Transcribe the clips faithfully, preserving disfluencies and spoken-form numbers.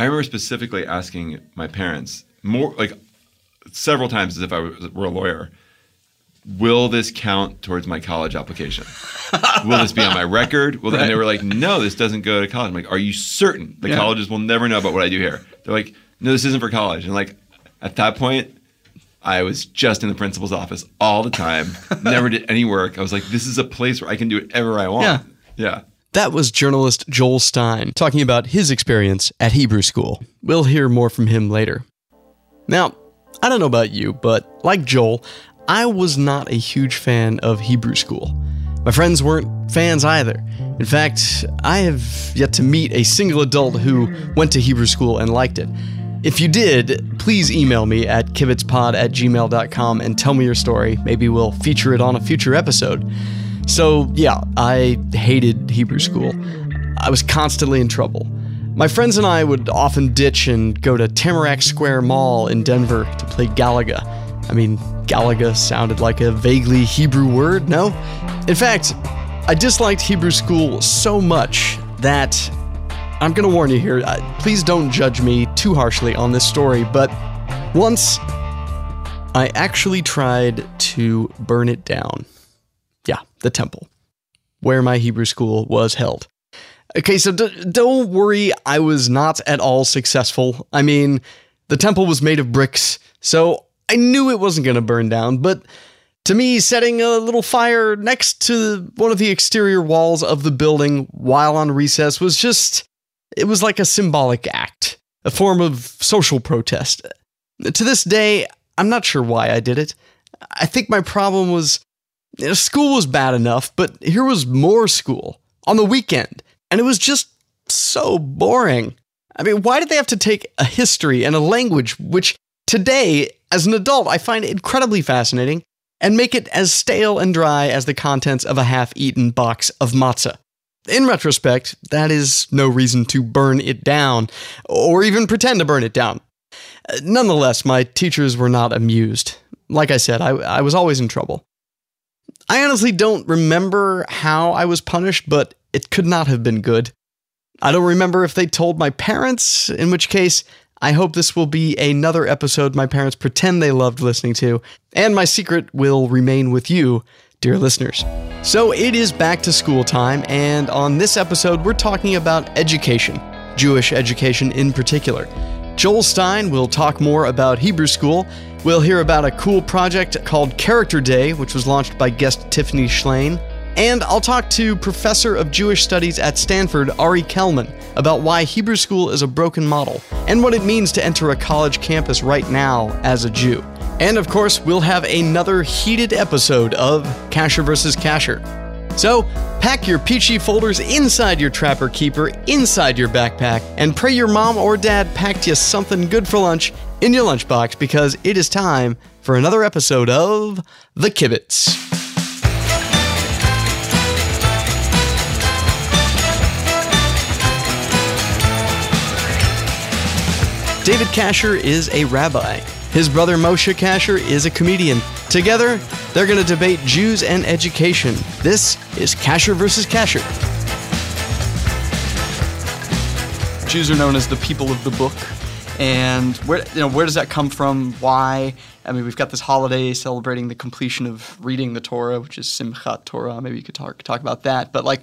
I remember specifically asking my parents, more like several times as if I were a lawyer, will this count towards my college application? Will this be on my record? Will right. And they were like, no, this doesn't go to college. I'm like, are you certain? The yeah. colleges will never know about what I do here. They're like, no, this isn't for college. And like, at that point, I was just in the principal's office all the time, never did any work. I was like, this is a place where I can do whatever I want. Yeah. yeah. That was journalist Joel Stein talking about his experience at Hebrew school. We'll hear more from him later. Now, I don't know about you, but like Joel, I was not a huge fan of Hebrew school. My friends weren't fans either. In fact, I have yet to meet a single adult who went to Hebrew school and liked it. If you did, please email me at kibitzpod at gmail dot com and tell me your story. Maybe we'll feature it on a future episode. So yeah, I hated Hebrew school. I was constantly in trouble. My friends and I would often ditch and go to Tamarack Square Mall in Denver to play Galaga. I mean, Galaga sounded like a vaguely Hebrew word, no? In fact, I disliked Hebrew school so much that I'm going to warn you here, please don't judge me too harshly on this story, but once I actually tried to burn it down. Yeah, the temple, where my Hebrew school was held. Okay, so d- don't worry, I was not at all successful. I mean, the temple was made of bricks, so I knew it wasn't going to burn down, but to me, setting a little fire next to one of the exterior walls of the building while on recess was just... it was like a symbolic act, a form of social protest. To this day, I'm not sure why I did it. I think my problem was, you know, school was bad enough, but here was more school on the weekend, and it was just so boring. I mean, why did they have to take a history and a language, which today, as an adult, I find incredibly fascinating, and make it as stale and dry as the contents of a half-eaten box of matzah? In retrospect, that is no reason to burn it down, or even pretend to burn it down. Nonetheless, my teachers were not amused. Like I said, I, I was always in trouble. I honestly don't remember how I was punished, but it could not have been good. I don't remember if they told my parents, in which case, I hope this will be another episode my parents pretend they loved listening to, and my secret will remain with you, dear listeners. So it is back to school time, and on this episode, we're talking about education, Jewish education in particular. Joel Stein will talk more about Hebrew school. We'll hear about a cool project called Character Day, which was launched by guest Tiffany Shlain. And I'll talk to Professor of Jewish Studies at Stanford, Ari Kelman, about why Hebrew school is a broken model and what it means to enter a college campus right now as a Jew. And of course, we'll have another heated episode of Kasher versus. Kasher. So, pack your peachy folders inside your Trapper Keeper, inside your backpack, and pray your mom or dad packed you something good for lunch in your lunchbox, because it is time for another episode of The Kibitz. David Kasher is a rabbi. His brother Moshe Kasher is a comedian. Together, they're going to debate Jews and education. This is Kasher versus. Kasher. Jews are known as the people of the book, and where you know where does that come from? Why? I mean, we've got this holiday celebrating the completion of reading the Torah, which is Simchat Torah. Maybe you could talk talk about that. But like,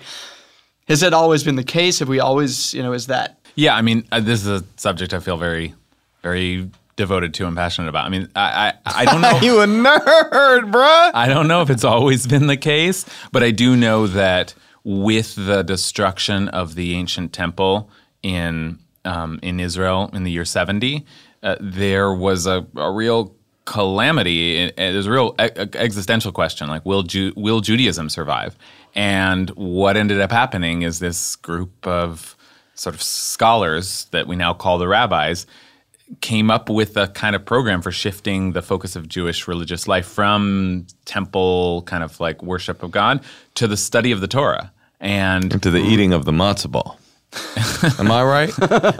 has that always been the case? Have we always, you know, is that? Yeah, I mean, this is a subject I feel very, very devoted to and passionate about. I mean, I I, I don't know. You a nerd, bruh. I don't know if it's always been the case, but I do know that with the destruction of the ancient temple in um, in Israel in the year seventy, uh, there was a, a real calamity. It, it was a real e- existential question, like will Ju- will Judaism survive? And what ended up happening is this group of sort of scholars that we now call the rabbis came up with a kind of program for shifting the focus of Jewish religious life from temple kind of like worship of God to the study of the Torah. And, and to the eating of the matzah ball. Am I right?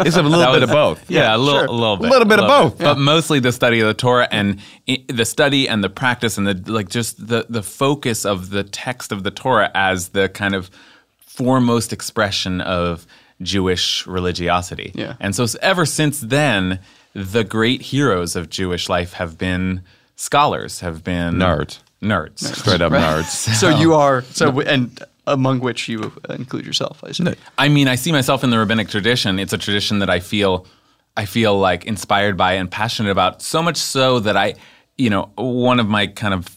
It's a little bit of both. Yeah, a little, sure. a little bit. A little bit a little of both. Bit. Yeah. But mostly the study of the Torah and it, the study and the practice and the like just the, the focus of the text of the Torah as the kind of foremost expression of Jewish religiosity. Yeah. And so ever since then, the great heroes of Jewish life have been scholars, have been— Nerds. Nerds. Straight up right. nerds. So, so you are— so no. and. Among which you include yourself, I assume. I mean, I see myself in the rabbinic tradition. It's a tradition that I feel, I feel like inspired by and passionate about. So much so that I, you know, one of my kind of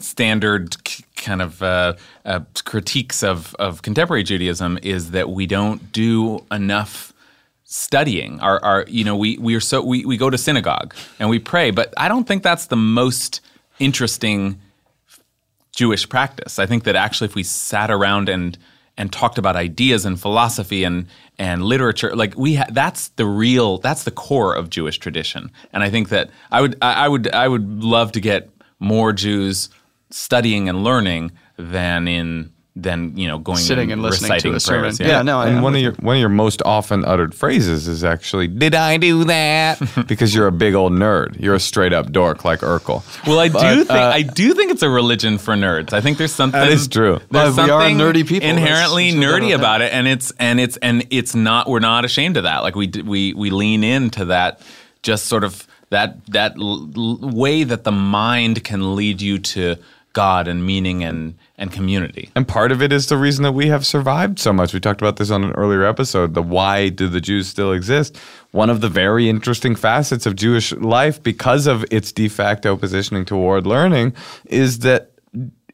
standard kind of uh, uh, critiques of of contemporary Judaism is that we don't do enough studying. Our, our, you know, we we are so we we go to synagogue and we pray, but I don't think that's the most interesting Jewish practice. I think that actually if we sat around and and talked about ideas and philosophy and and literature, like we ha- that's the real, that's the core of Jewish tradition. And I think that I would I would I would love to get more Jews studying and learning than in than you know going sitting and, and listening reciting to a sermon. Prayers, yeah. yeah, no. I, and I, one I, of your one of your most often uttered phrases is actually "Did I do that?" because you're a big old nerd. You're a straight up dork like Urkel. Well, I but, do think uh, I do think it's a religion for nerds. I think there's something that is true. There's something we are nerdy people. Inherently that's, that's nerdy about it, and it's and it's and it's not. We're not ashamed of that. Like we we we lean into that. Just sort of that that l- way that the mind can lead you to God and meaning and and community. And part of it is the reason that we have survived so much. We talked about this on an earlier episode, the why do the Jews still exist? One of the very interesting facets of Jewish life, because of its de facto positioning toward learning, is that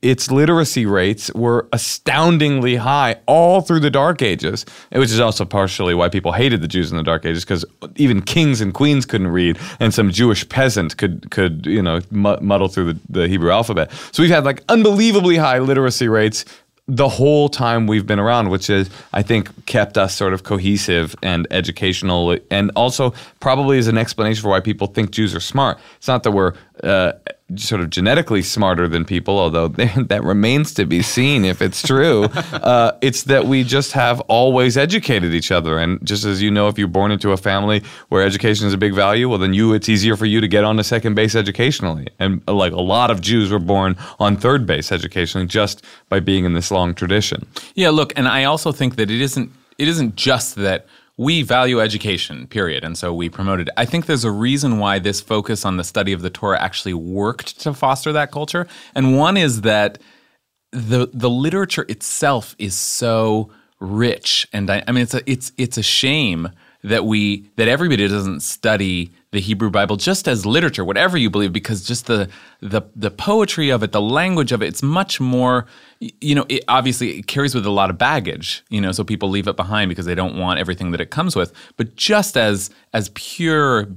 its literacy rates were astoundingly high all through the Dark Ages, which is also partially why people hated the Jews in the Dark Ages, because even kings and queens couldn't read, and some Jewish peasant could, could you know, muddle through the, the Hebrew alphabet. So we've had, like, unbelievably high literacy rates the whole time we've been around, which is, I think, kept us sort of cohesive and educational, and also probably is an explanation for why people think Jews are smart. It's not that we're uh, sort of genetically smarter than people, although that remains to be seen if it's true. uh, it's that we just have always educated each other. And just as you know, if you're born into a family where education is a big value, well, then you it's easier for you to get on a second base educationally. And like a lot of Jews were born on third base educationally just by being in this long tradition. Yeah, look, and I also think that it isn't it isn't just that we value education, period, and so we promoted it. I think there's a reason why this focus on the study of the Torah actually worked to foster that culture, and one is that the the literature itself is so rich, and I, I mean it's a, it's it's a shame that we that everybody doesn't study the Hebrew Bible just as literature, whatever you believe, because just the the the poetry of it, the language of it, it's much more, you know, it obviously it carries with a lot of baggage, you know, so people leave it behind because they don't want everything that it comes with. But just as as pure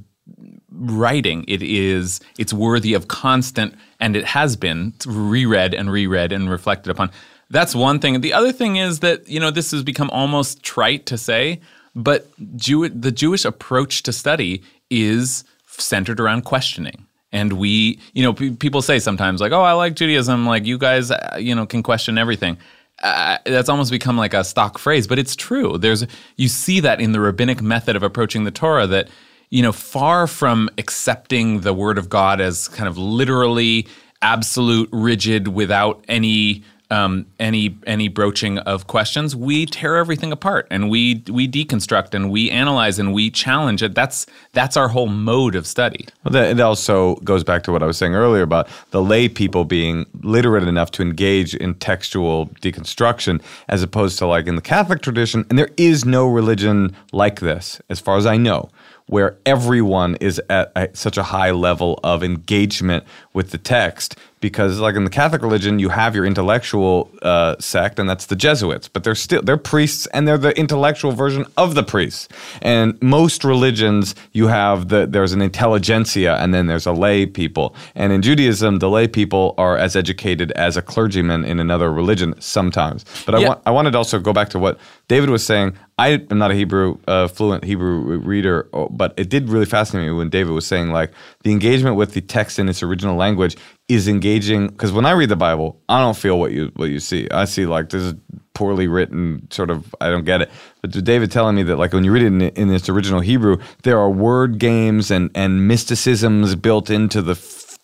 writing, it is, it's worthy of constant, and it has been reread and reread and reflected upon. That's one thing. The other thing is that, you know, this has become almost trite to say, but Jew- the Jewish approach to study is centered around questioning. And we, you know, p- people say sometimes like, oh, I like Judaism, like you guys, uh, you know, can question everything. Uh, that's almost become like a stock phrase, but it's true. There's, you see that in the rabbinic method of approaching the Torah that, you know, far from accepting the word of God as kind of literally absolute, rigid, without any Um, any any broaching of questions, we tear everything apart and we we deconstruct and we analyze and we challenge it. That's that's our whole mode of study. Well, that, it also goes back to what I was saying earlier about the lay people being literate enough to engage in textual deconstruction as opposed to like in the Catholic tradition. And there is no religion like this, as far as I know, where everyone is at a, such a high level of engagement with the text. Because like in the Catholic religion, you have your intellectual uh, sect, and that's the Jesuits. But they're still they're priests, and they're the intellectual version of the priests. And most religions, you have the there's an intelligentsia, and then there's a lay people. And in Judaism, the lay people are as educated as a clergyman in another religion sometimes. But I yeah. want I wanted to also go back to what David was saying. I am not a Hebrew uh, fluent Hebrew reader, but it did really fascinate me when David was saying like the engagement with the text in its original language is engaging, because when I read the Bible, I don't feel what you what you see. I see like this is poorly written, sort of, I don't get it. But David telling me that like when you read it in, in its original Hebrew, there are word games and, and mysticisms built into the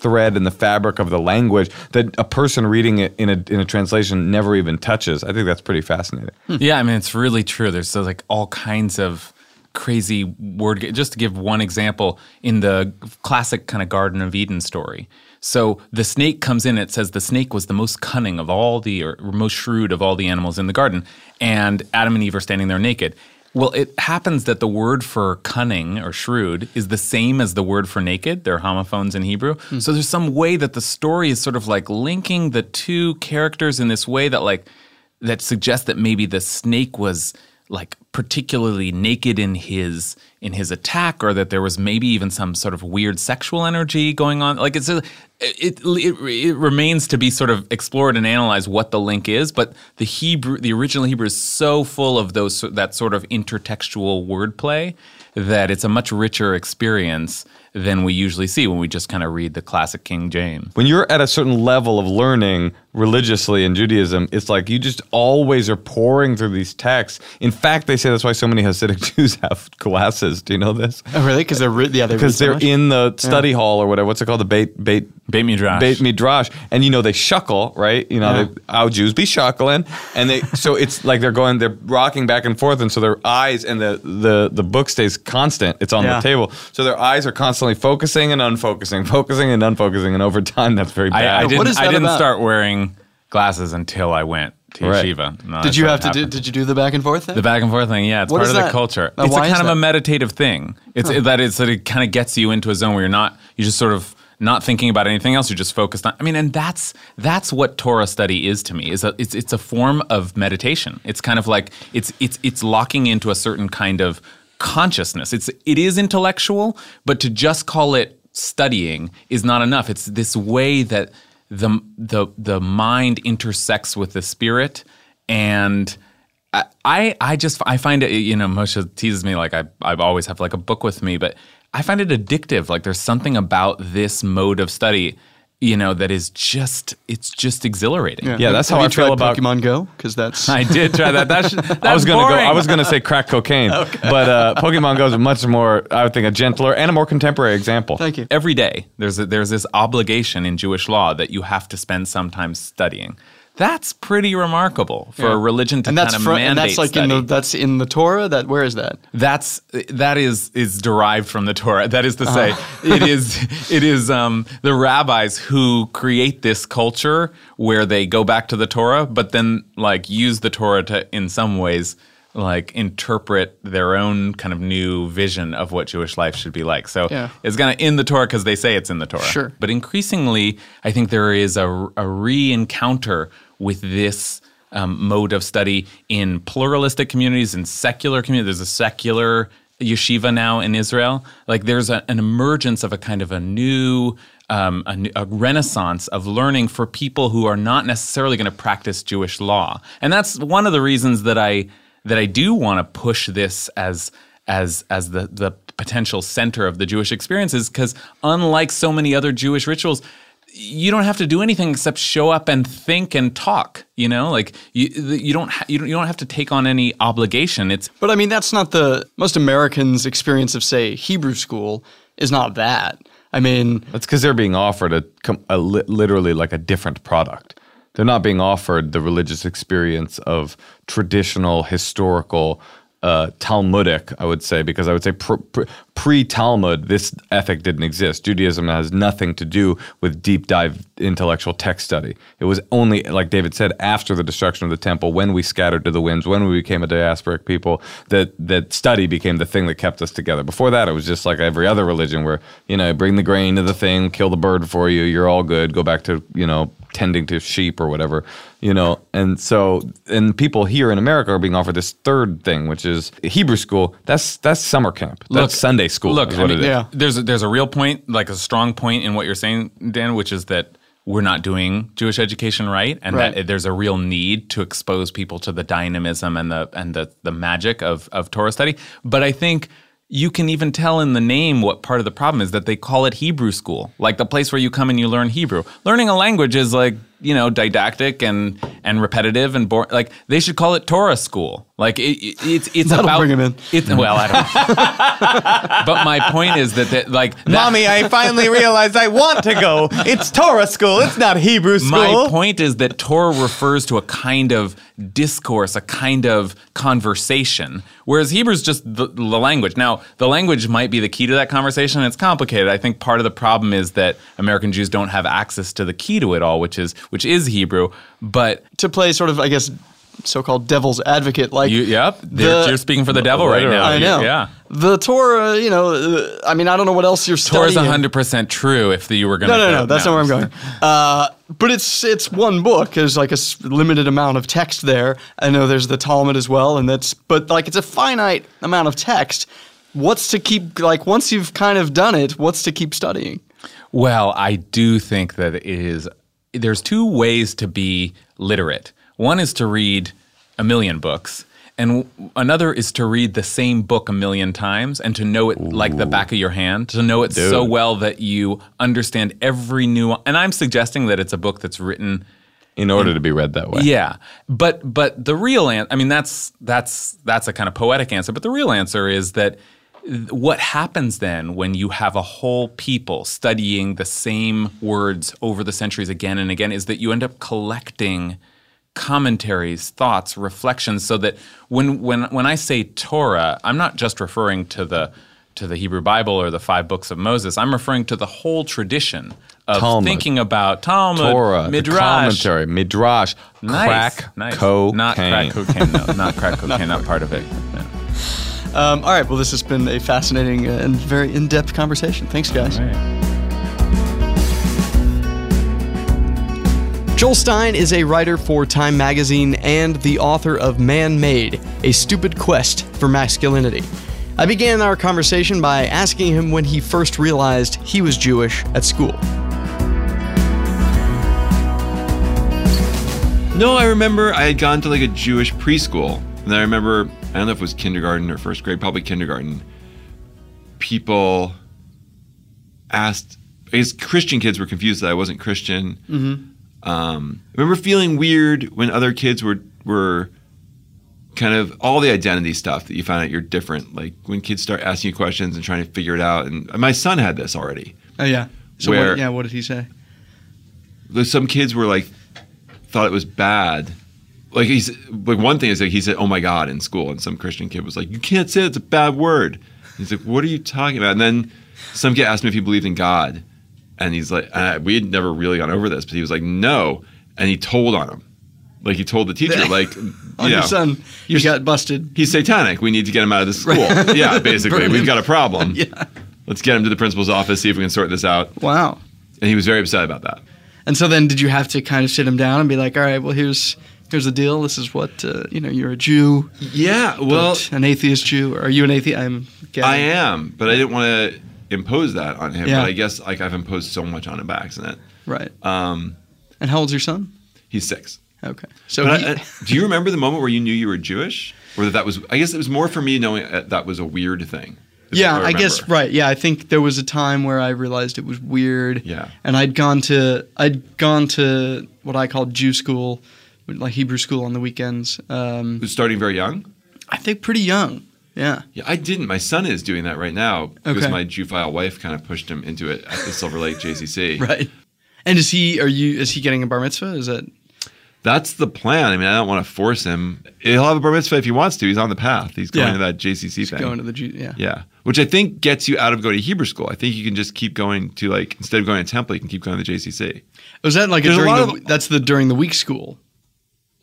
thread and the fabric of the language that a person reading it in a in a translation never even touches. I think that's pretty fascinating. Hmm. Yeah, I mean, it's really true. There's like all kinds of crazy word. Just to give one example, in the classic kind of Garden of Eden story, so the snake comes in. It says the snake was the most cunning of all the, or most shrewd of all the animals in the garden, and Adam and Eve are standing there naked. Well, it happens that the word for cunning or shrewd is the same as the word for naked. They're homophones in Hebrew. Mm-hmm. So there's some way that the story is sort of like linking the two characters in this way that like that suggests that maybe the snake was like particularly naked in his in his attack, or that there was maybe even some sort of weird sexual energy going on. Like it's a, it, it it remains to be sort of explored and analyzed what the link is, but the Hebrew, the original Hebrew, is so full of those that sort of intertextual wordplay that it's a much richer experience than we usually see when we just kind of read the classic King James. When you're at a certain level of learning religiously in Judaism, it's like you just always are pouring through these texts. In fact, they say that's why so many Hasidic Jews have glasses. Do you know this? Oh, really? Because they're re- yeah, they because they're so in the study yeah. hall or whatever. What's it called? The Beit Beit Beit Midrash. Beit Midrash, and you know they shuckle, right? You know, yeah. they, our Jews be shuckling, and they so it's like they're going, they're rocking back and forth, and so their eyes and the the the book stays constant. It's on yeah. the table, so their eyes are constantly focusing and unfocusing, focusing and unfocusing, and over time that's very bad. I, I didn't, what is that I didn't about? start wearing glasses until I went to yeshiva. Right. No, did you have to do, did you do the back and forth thing? The back and forth thing, yeah, it's what part of that? the culture. Now, it's a kind of that? a meditative thing. It's huh. it, that it's that it kind of gets you into a zone where you're not, you just sort of not thinking about anything else. You're just focused on. I mean, and that's that's what Torah study is to me. Is a it's it's a form of meditation. It's kind of like it's it's it's locking into a certain kind of consciousness. It's it is intellectual, but to just call it studying is not enough. It's this way that the the the mind intersects with the spirit, and I I just I find it, you know, Moshe teases me like I I always have like a book with me, but I find it addictive. Like there's something about this mode of study, you know, that is just, it's just exhilarating. Yeah, yeah that's have how I feel about Pokemon Go, because that's I did try that. That's, that's I was gonna boring. go. I was gonna say crack cocaine, okay. but uh, Pokemon Go is a much more, I would think, a gentler and a more contemporary example. Thank you. Every day, there's a, there's this obligation in Jewish law that you have to spend some time studying. That's pretty remarkable for yeah. a religion to and that's kind of fr- mandate and that's like study. In the, that's in the Torah? That where is that? That's that is is derived from the Torah. That is to say, uh-huh. it is it is um, the rabbis who create this culture where they go back to the Torah, but then like use the Torah to in some ways like interpret their own kind of new vision of what Jewish life should be like. So yeah. it's kind of in the Torah because they say it's in the Torah. Sure. But increasingly, I think there is a, a re-encounter with this um, mode of study in pluralistic communities, in secular communities. There's a secular yeshiva now in Israel. Like there's a, an emergence of a kind of a new, um, a, a renaissance of learning for people who are not necessarily going to practice Jewish law. And that's one of the reasons that I that I do want to push this as as as the, the potential center of the Jewish experience is because unlike so many other Jewish rituals, you don't have to do anything except show up and think and talk. You know, like you you don't ha- you don't you don't have to take on any obligation. It's but I mean that's not the most Americans' experience of say Hebrew school is not that. I mean that's because they're being offered a, a literally like a different product. They're not being offered the religious experience of traditional, historical, uh, Talmudic, I would say, because I would say pre, pre, pre-Talmud, this ethic didn't exist. Judaism has nothing to do with deep dive intellectual text study. It was only, like David said, after the destruction of the temple, when we scattered to the winds, when we became a diasporic people, that that study became the thing that kept us together. Before that, it was just like every other religion where, you know, bring the grain to the thing, kill the bird for you, you're all good, go back to, you know, tending to sheep or whatever, you know. And so, and people here in America are being offered this third thing, which is Hebrew school. That's that's summer camp. That's look, Sunday school. Look, is what I mean, it is. Yeah. There's, a, there's a real point, like a strong point in what you're saying, Dan, which is that we're not doing Jewish education right, and right. that there's a real need to expose people to the dynamism and the and the the magic of of Torah study. But I think you can even tell in the name what part of the problem is that they call it Hebrew school, like the place where you come and you learn Hebrew. Learning a language is like you know, didactic and and repetitive and boring. Like, they should call it Torah school. Like, it, it, it's it's That'll about. Bring him in. It's, well, I don't. But my point is that, that like, that, mommy, I finally realized I want to go. It's Torah school. It's not Hebrew school. My point is that Torah refers to a kind of discourse, a kind of conversation, whereas Hebrew is just the, the language. Now, the language might be the key to that conversation, and it's complicated. I think part of the problem is that American Jews don't have access to the key to it all, which is which is Hebrew. But to play sort of, I guess, so-called devil's advocate, like you, yep, the, you're speaking for the devil right now. I know. You, yeah, the Torah. You know, I mean, I don't know what else you're studying. Torah's one hundred percent true. If you were going to, no, no, no, that's now. not where I'm going. Uh, but it's it's one book. There's like a limited amount of text there. I know there's the Talmud as well, and that's but like it's a finite amount of text. What's to keep like once you've kind of done it? What's to keep studying? Well, I do think that it is. There's two ways to be literate. One is to read a million books, and another is to read the same book a million times and to know it Ooh. Like the back of your hand, to know it Dude. So well that you understand every nuance. And I'm suggesting that it's a book that's written in order in, to be read that way. Yeah, but but the real answer, I mean, that's that's that's a kind of poetic answer. But the real answer is that what happens then when you have a whole people studying the same words over the centuries again and again is that you end up collecting commentaries, thoughts, reflections, so that when when when I say Torah, I'm not just referring to the to the Hebrew Bible or the five books of Moses. I'm referring to the whole tradition of Talmud, thinking about Talmud, Torah, Midrash, the commentary, Midrash, nice, crack nice. cocaine, not crack cocaine, no, not crack cocaine, not, not part of it. No. Um, all right, well, this has been a fascinating and very in-depth conversation. Thanks, guys. Joel Stein is a writer for Time magazine and the author of Man Made, A Stupid Quest for Masculinity. I began our conversation by asking him when he first realized he was Jewish at school. No, I remember I had gone to like a Jewish preschool. And I remember, I don't know if it was kindergarten or first grade, probably kindergarten, people asked, I guess Christian kids were confused that I wasn't Christian. Mm-hmm. Um, I remember feeling weird when other kids were were kind of all the identity stuff that you find out you're different. Like when kids start asking you questions and trying to figure it out. And my son had this already. Oh yeah. So where, what, yeah, what did he say? Some kids were like thought it was bad. Like he's like one thing is like he said, "Oh my God," in school, and some Christian kid was like, "You can't say that's a bad word." And he's like, "What are you talking about?" And then some kid asked me if he believed in God. And he's like, uh, we had never really gone over this, but he was like, no. And he told on him. Like, he told the teacher, like, you on know, your son, you got busted. He's satanic. We need to get him out of this school. Right. Yeah, basically. We've got a problem. Yeah. Let's get him to the principal's office, see if we can sort this out. Wow. And he was very upset about that. And so then did you have to kind of sit him down and be like, all right, well, here's here's the deal. This is what, uh, you know, you're a Jew. Yeah, well. An atheist Jew. Are you an atheist? I'm guessing. I am, but I didn't want to impose that on him, yeah. But I guess like I've imposed so much on him by accident. Right. Um, and how old's your son? He's six. Okay. So he... I, I, do you remember the moment where you knew you were Jewish, or that that was? I guess it was more for me knowing that was a weird thing. Yeah, I, I guess right. Yeah, I think there was a time where I realized it was weird. Yeah. And I'd gone to I'd gone to what I called Jew school, like Hebrew school on the weekends. Um, was starting very young? I think pretty young. Yeah. Yeah, I didn't. My son is doing that right now because okay. my Jewphile wife kind of pushed him into it at the Silver Lake J C C. Right. And is he are you is he getting a bar mitzvah? Is that That's the plan. I mean, I don't want to force him. He'll have a bar mitzvah if he wants to. He's on the path. He's going yeah. to that J C C He's thing. He's going to the Jew, yeah. Yeah. Which I think gets you out of going to Hebrew school. I think you can just keep going to like instead of going to temple, you can keep going to the J C C. Was that like a during a the, of, that's the during the week school?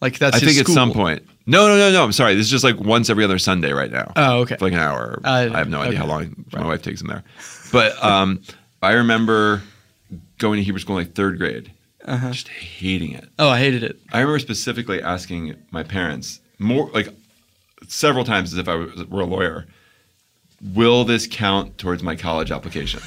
Like that's I his think school. At some point. No, no, no, no. I'm sorry. This is just like once every other Sunday right now. Oh, okay. For like an hour. Uh, I have no idea okay. how long my right. wife takes him there. But um, I remember going to Hebrew school in like third grade, uh-huh. just hating it. Oh, I hated it. I remember specifically asking my parents more, like several times as if I were a lawyer, will this count towards my college application?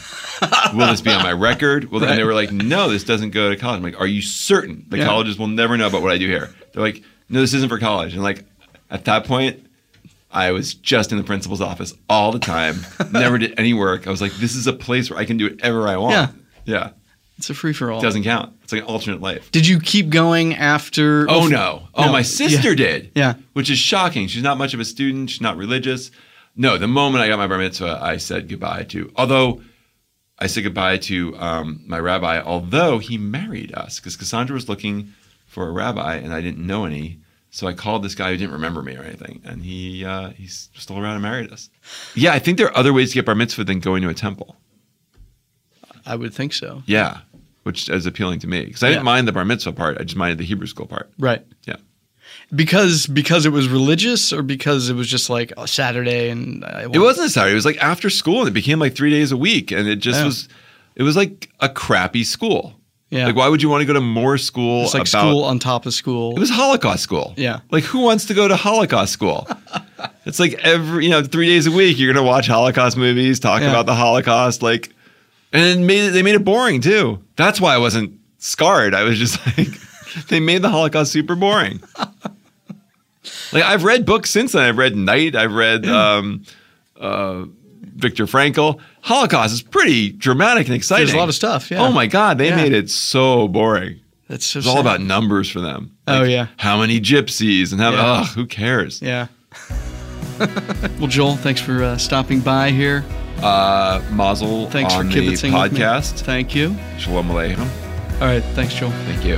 Will this be on my record? Will right. And they were like, no, this doesn't go to college. I'm like, are you certain? The yeah. colleges will never know about what I do here. They're like, no, this isn't for college. And like at that point, I was just in the principal's office all the time, never did any work. I was like, this is a place where I can do whatever I want. Yeah. Yeah. It's a free-for-all. It doesn't count. It's like an alternate life. Did you keep going after? Oh, oh no. Oh, no. My sister yeah. did. Yeah. Which is shocking. She's not much of a student. She's not religious. No, the moment I got my bar mitzvah, I said goodbye to, although I said goodbye to um, my rabbi, although he married us, because Cassandra was looking for a rabbi, and I didn't know any. So I called this guy who didn't remember me or anything, and he uh, he's still around and married us. Yeah, I think there are other ways to get bar mitzvah than going to a temple. I would think so. Yeah, which is appealing to me. Because I yeah. didn't mind the bar mitzvah part. I just minded the Hebrew school part. Right. Yeah. Because because it was religious, or because it was just like a Saturday and I it wasn't a Saturday. It was like after school, and it became like three days a week, and it just yeah. was it was like a crappy school. Yeah. Like, why would you want to go to more school? It's like about, school on top of school. It was Holocaust school. Yeah. Like, who wants to go to Holocaust school? It's like every you know three days a week you're gonna watch Holocaust movies, talk yeah. about the Holocaust, like. And made it, they made it boring, too. That's why I wasn't scarred. I was just like, they made the Holocaust super boring. Like, I've read books since then. I've read Night. I've read um, uh, Viktor Frankl. Holocaust is pretty dramatic and exciting. There's a lot of stuff, yeah. Oh, my God. They yeah. made it so boring. That's so It was sad. all about numbers for them. Like, oh, yeah. how many gypsies and how yeah. – ugh, who cares? Yeah. Well, Joel, thanks for uh, stopping by here. Uh, Mazel thanks on for the podcast. Thank you. Shalom Aleichem. All right. Thanks, Joel. Thank you.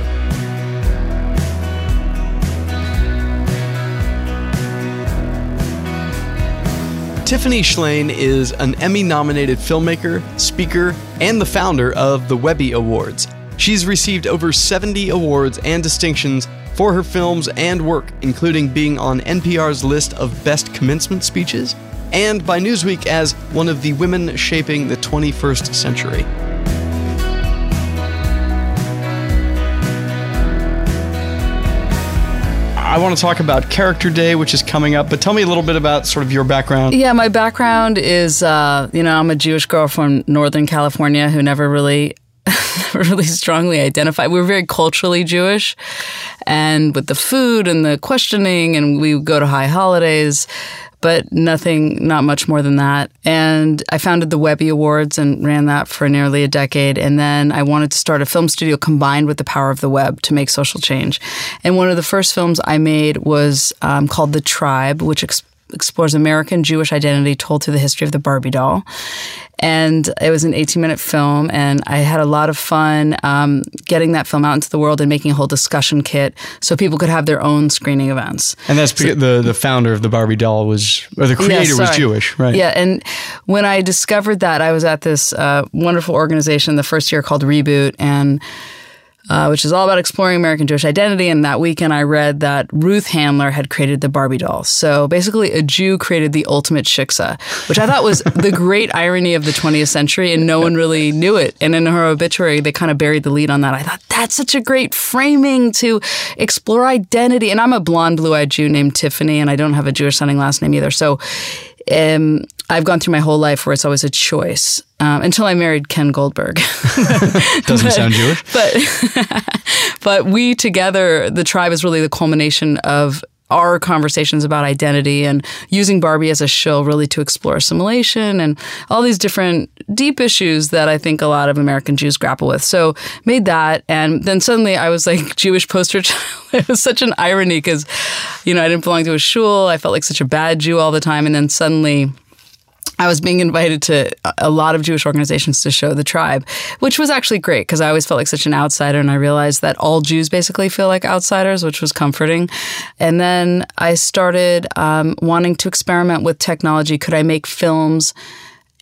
Tiffany Shlain is an Emmy-nominated filmmaker, speaker, and the founder of the Webby Awards. She's received over seventy awards and distinctions for her films and work, including being on N P R's list of best commencement speeches, and by Newsweek as one of the women shaping the twenty-first century. I want to talk about Character Day, which is coming up, but tell me a little bit about sort of your background. Yeah, my background is, uh, you know, I'm a Jewish girl from Northern California who never really, never really strongly identified. We were very culturally Jewish, and with the food and the questioning, and we would go to high holidays, but nothing, not much more than that. And I founded the Webby Awards and ran that for nearly a decade. And then I wanted to start a film studio combined with the power of the web to make social change. And one of the first films I made was um, called The Tribe, which ex- explores American Jewish identity told through the history of the Barbie doll. And it was an eighteen-minute film, and I had a lot of fun um, getting that film out into the world and making a whole discussion kit so people could have their own screening events. And that's so, the the founder of the Barbie doll was, or the creator yeah, was Jewish, right? Yeah, and when I discovered that, I was at this uh, wonderful organization the first year called Reboot, and uh, which is all about exploring American Jewish identity. And that weekend, I read that Ruth Handler had created the Barbie doll. So basically, a Jew created the ultimate shiksa, which I thought was the great irony of the twentieth century, and no one really knew it. And in her obituary, they kind of buried the lead on that. I thought, that's such a great framing to explore identity. And I'm a blonde, blue-eyed Jew named Tiffany, and I don't have a Jewish-sounding last name either. So um, I've gone through my whole life where it's always a choice. Um, until I married Ken Goldberg. Doesn't but, sound Jewish. But, but we together, the tribe is really the culmination of our conversations about identity and using Barbie as a shill really to explore assimilation and all these different deep issues that I think a lot of American Jews grapple with. So made that. And then suddenly I was like Jewish poster child. It was such an irony because, you know, I didn't belong to a shul. I felt like such a bad Jew all the time. And then suddenly I was being invited to a lot of Jewish organizations to show The Tribe, which was actually great because I always felt like such an outsider, and I realized that all Jews basically feel like outsiders, which was comforting. And then I started um, wanting to experiment with technology. Could I make films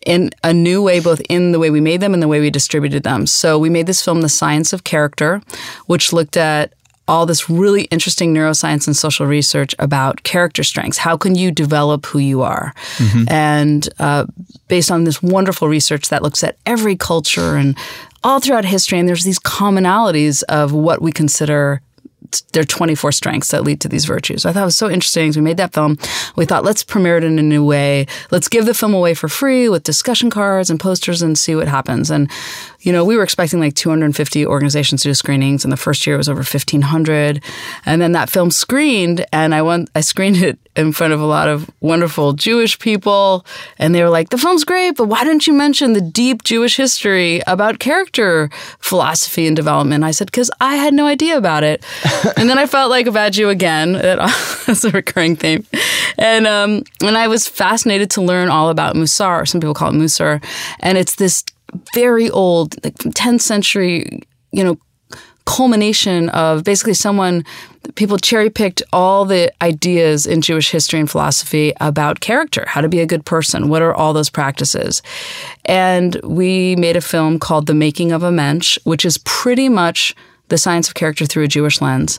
in a new way, both in the way we made them and the way we distributed them? So we made this film, The Science of Character, which looked at all this really interesting neuroscience and social research about character strengths. How can you develop who you are? Mm-hmm. And uh, based on this wonderful research that looks at every culture and all throughout history, and there's these commonalities of what we consider their twenty-four strengths that lead to these virtues. I thought it was so interesting. So we made that film. We thought, let's premiere it in a new way. Let's give the film away for free with discussion cards and posters and see what happens. And, you know, we were expecting like two hundred fifty organizations to do screenings, and the first year it was over fifteen hundred. And then that film screened, and I went, I screened it in front of a lot of wonderful Jewish people, and they were like, the film's great, but why didn't you mention the deep Jewish history about character philosophy and development? I said, because I had no idea about it. And then I felt like a bad Jew again. That's a recurring theme. And um, and I was fascinated to learn all about Musar, or some people call it Musar, and it's this very old, like tenth century, you know, culmination of basically someone, people cherry-picked all the ideas in Jewish history and philosophy about character, how to be a good person, what are all those practices. And we made a film called The Making of a Mensch, which is pretty much The Science of Character through a Jewish lens.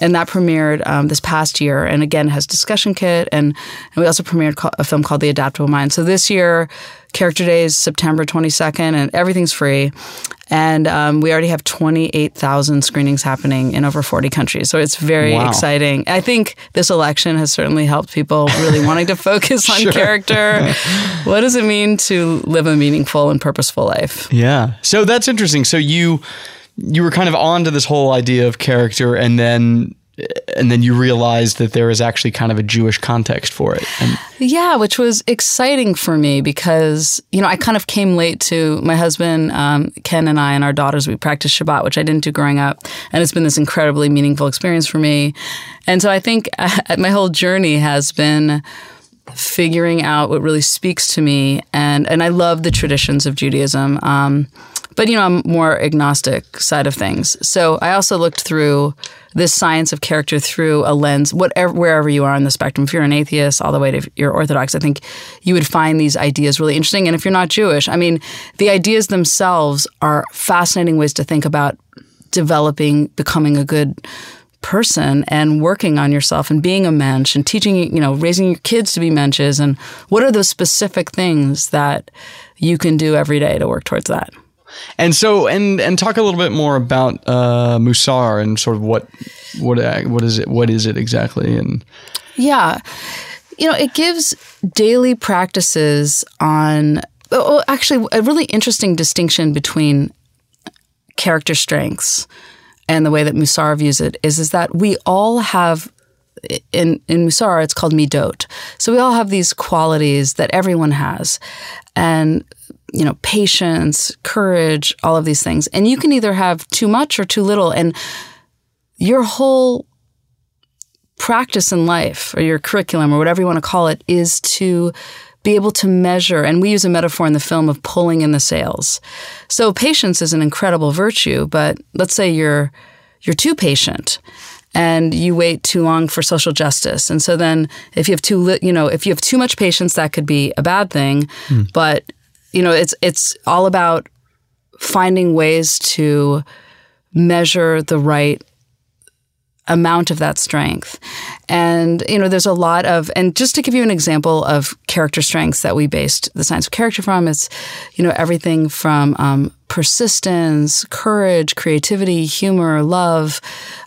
And that premiered um, this past year, and again, has discussion kit, and, and we also premiered co- a film called The Adaptable Mind. So this year, Character Day is September twenty-second, and everything's free. And um, we already have twenty-eight thousand screenings happening in over forty countries. So it's very wow. exciting. I think this election has certainly helped people really wanting to focus on sure. character. What does it mean to live a meaningful and purposeful life? Yeah. So that's interesting. So you... You were kind of on to this whole idea of character, and then and then you realized that there is actually kind of a Jewish context for it. And yeah, which was exciting for me because, you know, I kind of came late to my husband, um, Ken, and I and our daughters. We practiced Shabbat, which I didn't do growing up. And it's been this incredibly meaningful experience for me. And so I think I, my whole journey has been figuring out what really speaks to me. And, and I love the traditions of Judaism. Um But, you know, I'm more agnostic side of things. So I also looked through this science of character through a lens, whatever, wherever you are on the spectrum. If you're an atheist all the way to you're Orthodox, I think you would find these ideas really interesting. And if you're not Jewish, I mean, the ideas themselves are fascinating ways to think about developing, becoming a good person and working on yourself and being a mensch and teaching, you know, raising your kids to be mensches. And what are those specific things that you can do every day to work towards that? And so, and and talk a little bit more about uh, Musar and sort of what what what is it? What is it exactly? And yeah, you know, it gives daily practices on. Oh, actually, a really interesting distinction between character strengths and the way that Musar views it is is that we all have. In, in Musar, it's called midot. So we all have these qualities that everyone has, and you know, patience, courage, all of these things. And you can either have too much or too little, and your whole practice in life, or your curriculum, or whatever you want to call it, is to be able to measure. And we use a metaphor in the film of pulling in the sails. So patience is an incredible virtue, but let's say you're you're too patient. And you wait too long for social justice, and so then if you have too, li- you know, if you have too much patience, that could be a bad thing. Mm. But you know, it's it's all about finding ways to measure the right amount of that strength. And you know, there's a lot of, and just to give you an example of character strengths that we based The Science of Character from, it's you know everything from um, persistence, courage, creativity, humor, love.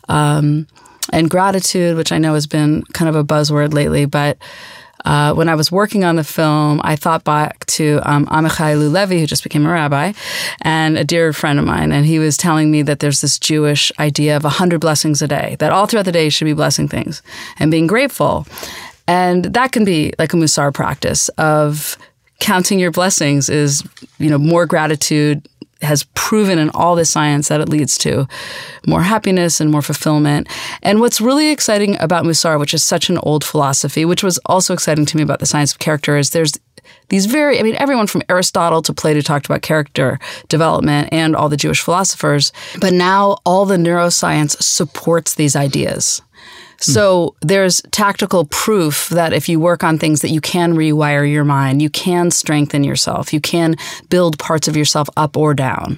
Um, and gratitude, which I know has been kind of a buzzword lately, but uh, when I was working on the film, I thought back to um, Amichai Lulevi, who just became a rabbi, and a dear friend of mine, and he was telling me that there's this Jewish idea of one hundred blessings a day, that all throughout the day you should be blessing things and being grateful. And that can be like a Musar practice of counting your blessings is, you know, more gratitude, has proven in all the science that it leads to more happiness and more fulfillment. And what's really exciting about Musar, which is such an old philosophy, which was also exciting to me about The Science of Character, is there's these very, I mean, everyone from Aristotle to Plato talked about character development and all the Jewish philosophers, but now all the neuroscience supports these ideas. So there's tactical proof that if you work on things that you can rewire your mind, you can strengthen yourself, you can build parts of yourself up or down.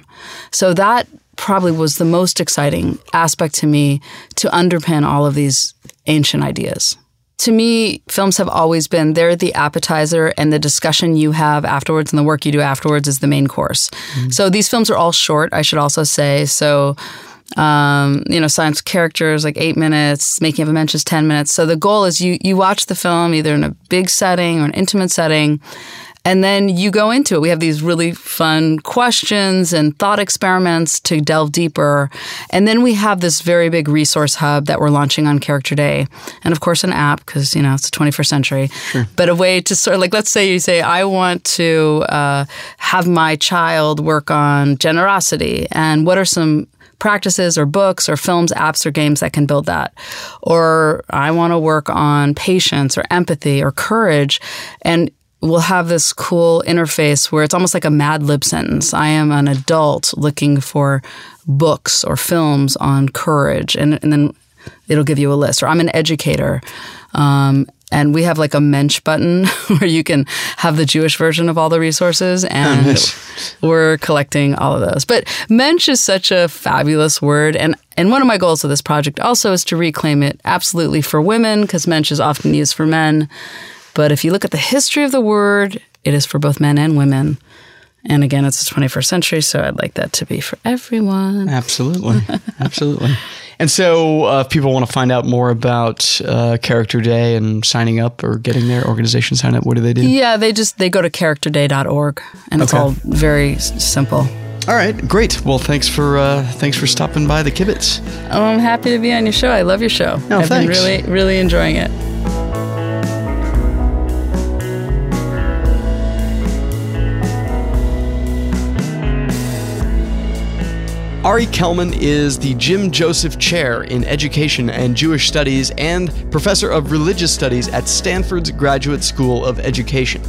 So that probably was the most exciting aspect to me to underpin all of these ancient ideas. To me, films have always been, they're the appetizer, and the discussion you have afterwards and the work you do afterwards is the main course. Mm-hmm. So these films are all short, I should also say. So Um, you know, Science of Character is like eight minutes, Making of a Mensch is ten minutes. So the goal is you you watch the film either in a big setting or an intimate setting, and then you go into it. We have these really fun questions and thought experiments to delve deeper. And then we have this very big resource hub that we're launching on Character Day. And, of course, an app because, you know, it's the twenty-first century. Sure. But a way to sort of like, let's say you say, I want to uh, have my child work on generosity. And what are some practices or books or films, apps or games that can build that? Or I want to work on patience or empathy or courage. And we'll have this cool interface where it's almost like a Mad Lib sentence. I am an adult looking for books or films on courage. And, and then it'll give you a list. Or I'm an educator. Um, and we have like a Mensch button where you can have the Jewish version of all the resources. And oh, nice. We're collecting all of those. But Mensch is such a fabulous word. And And one of my goals of this project also is to reclaim it absolutely for women, because Mensch is often used for men. But if you look at the history of the word, it is for both men and women. And again, it's the twenty-first century, so I'd like that to be for everyone. Absolutely. Absolutely. And so uh, if people want to find out more about uh, Character Day and signing up or getting their organization signed up, what do they do? Yeah, they just they go to character day dot org, and it's okay. All very s- simple. All right, great. Well, thanks for uh, thanks for stopping by the Kibbutz. Oh, I'm happy to be on your show. I love your show. No, I've thanks. been really, really enjoying it. Ari Kelman is the Jim Joseph Chair in Education and Jewish Studies and Professor of Religious Studies at Stanford's Graduate School of Education.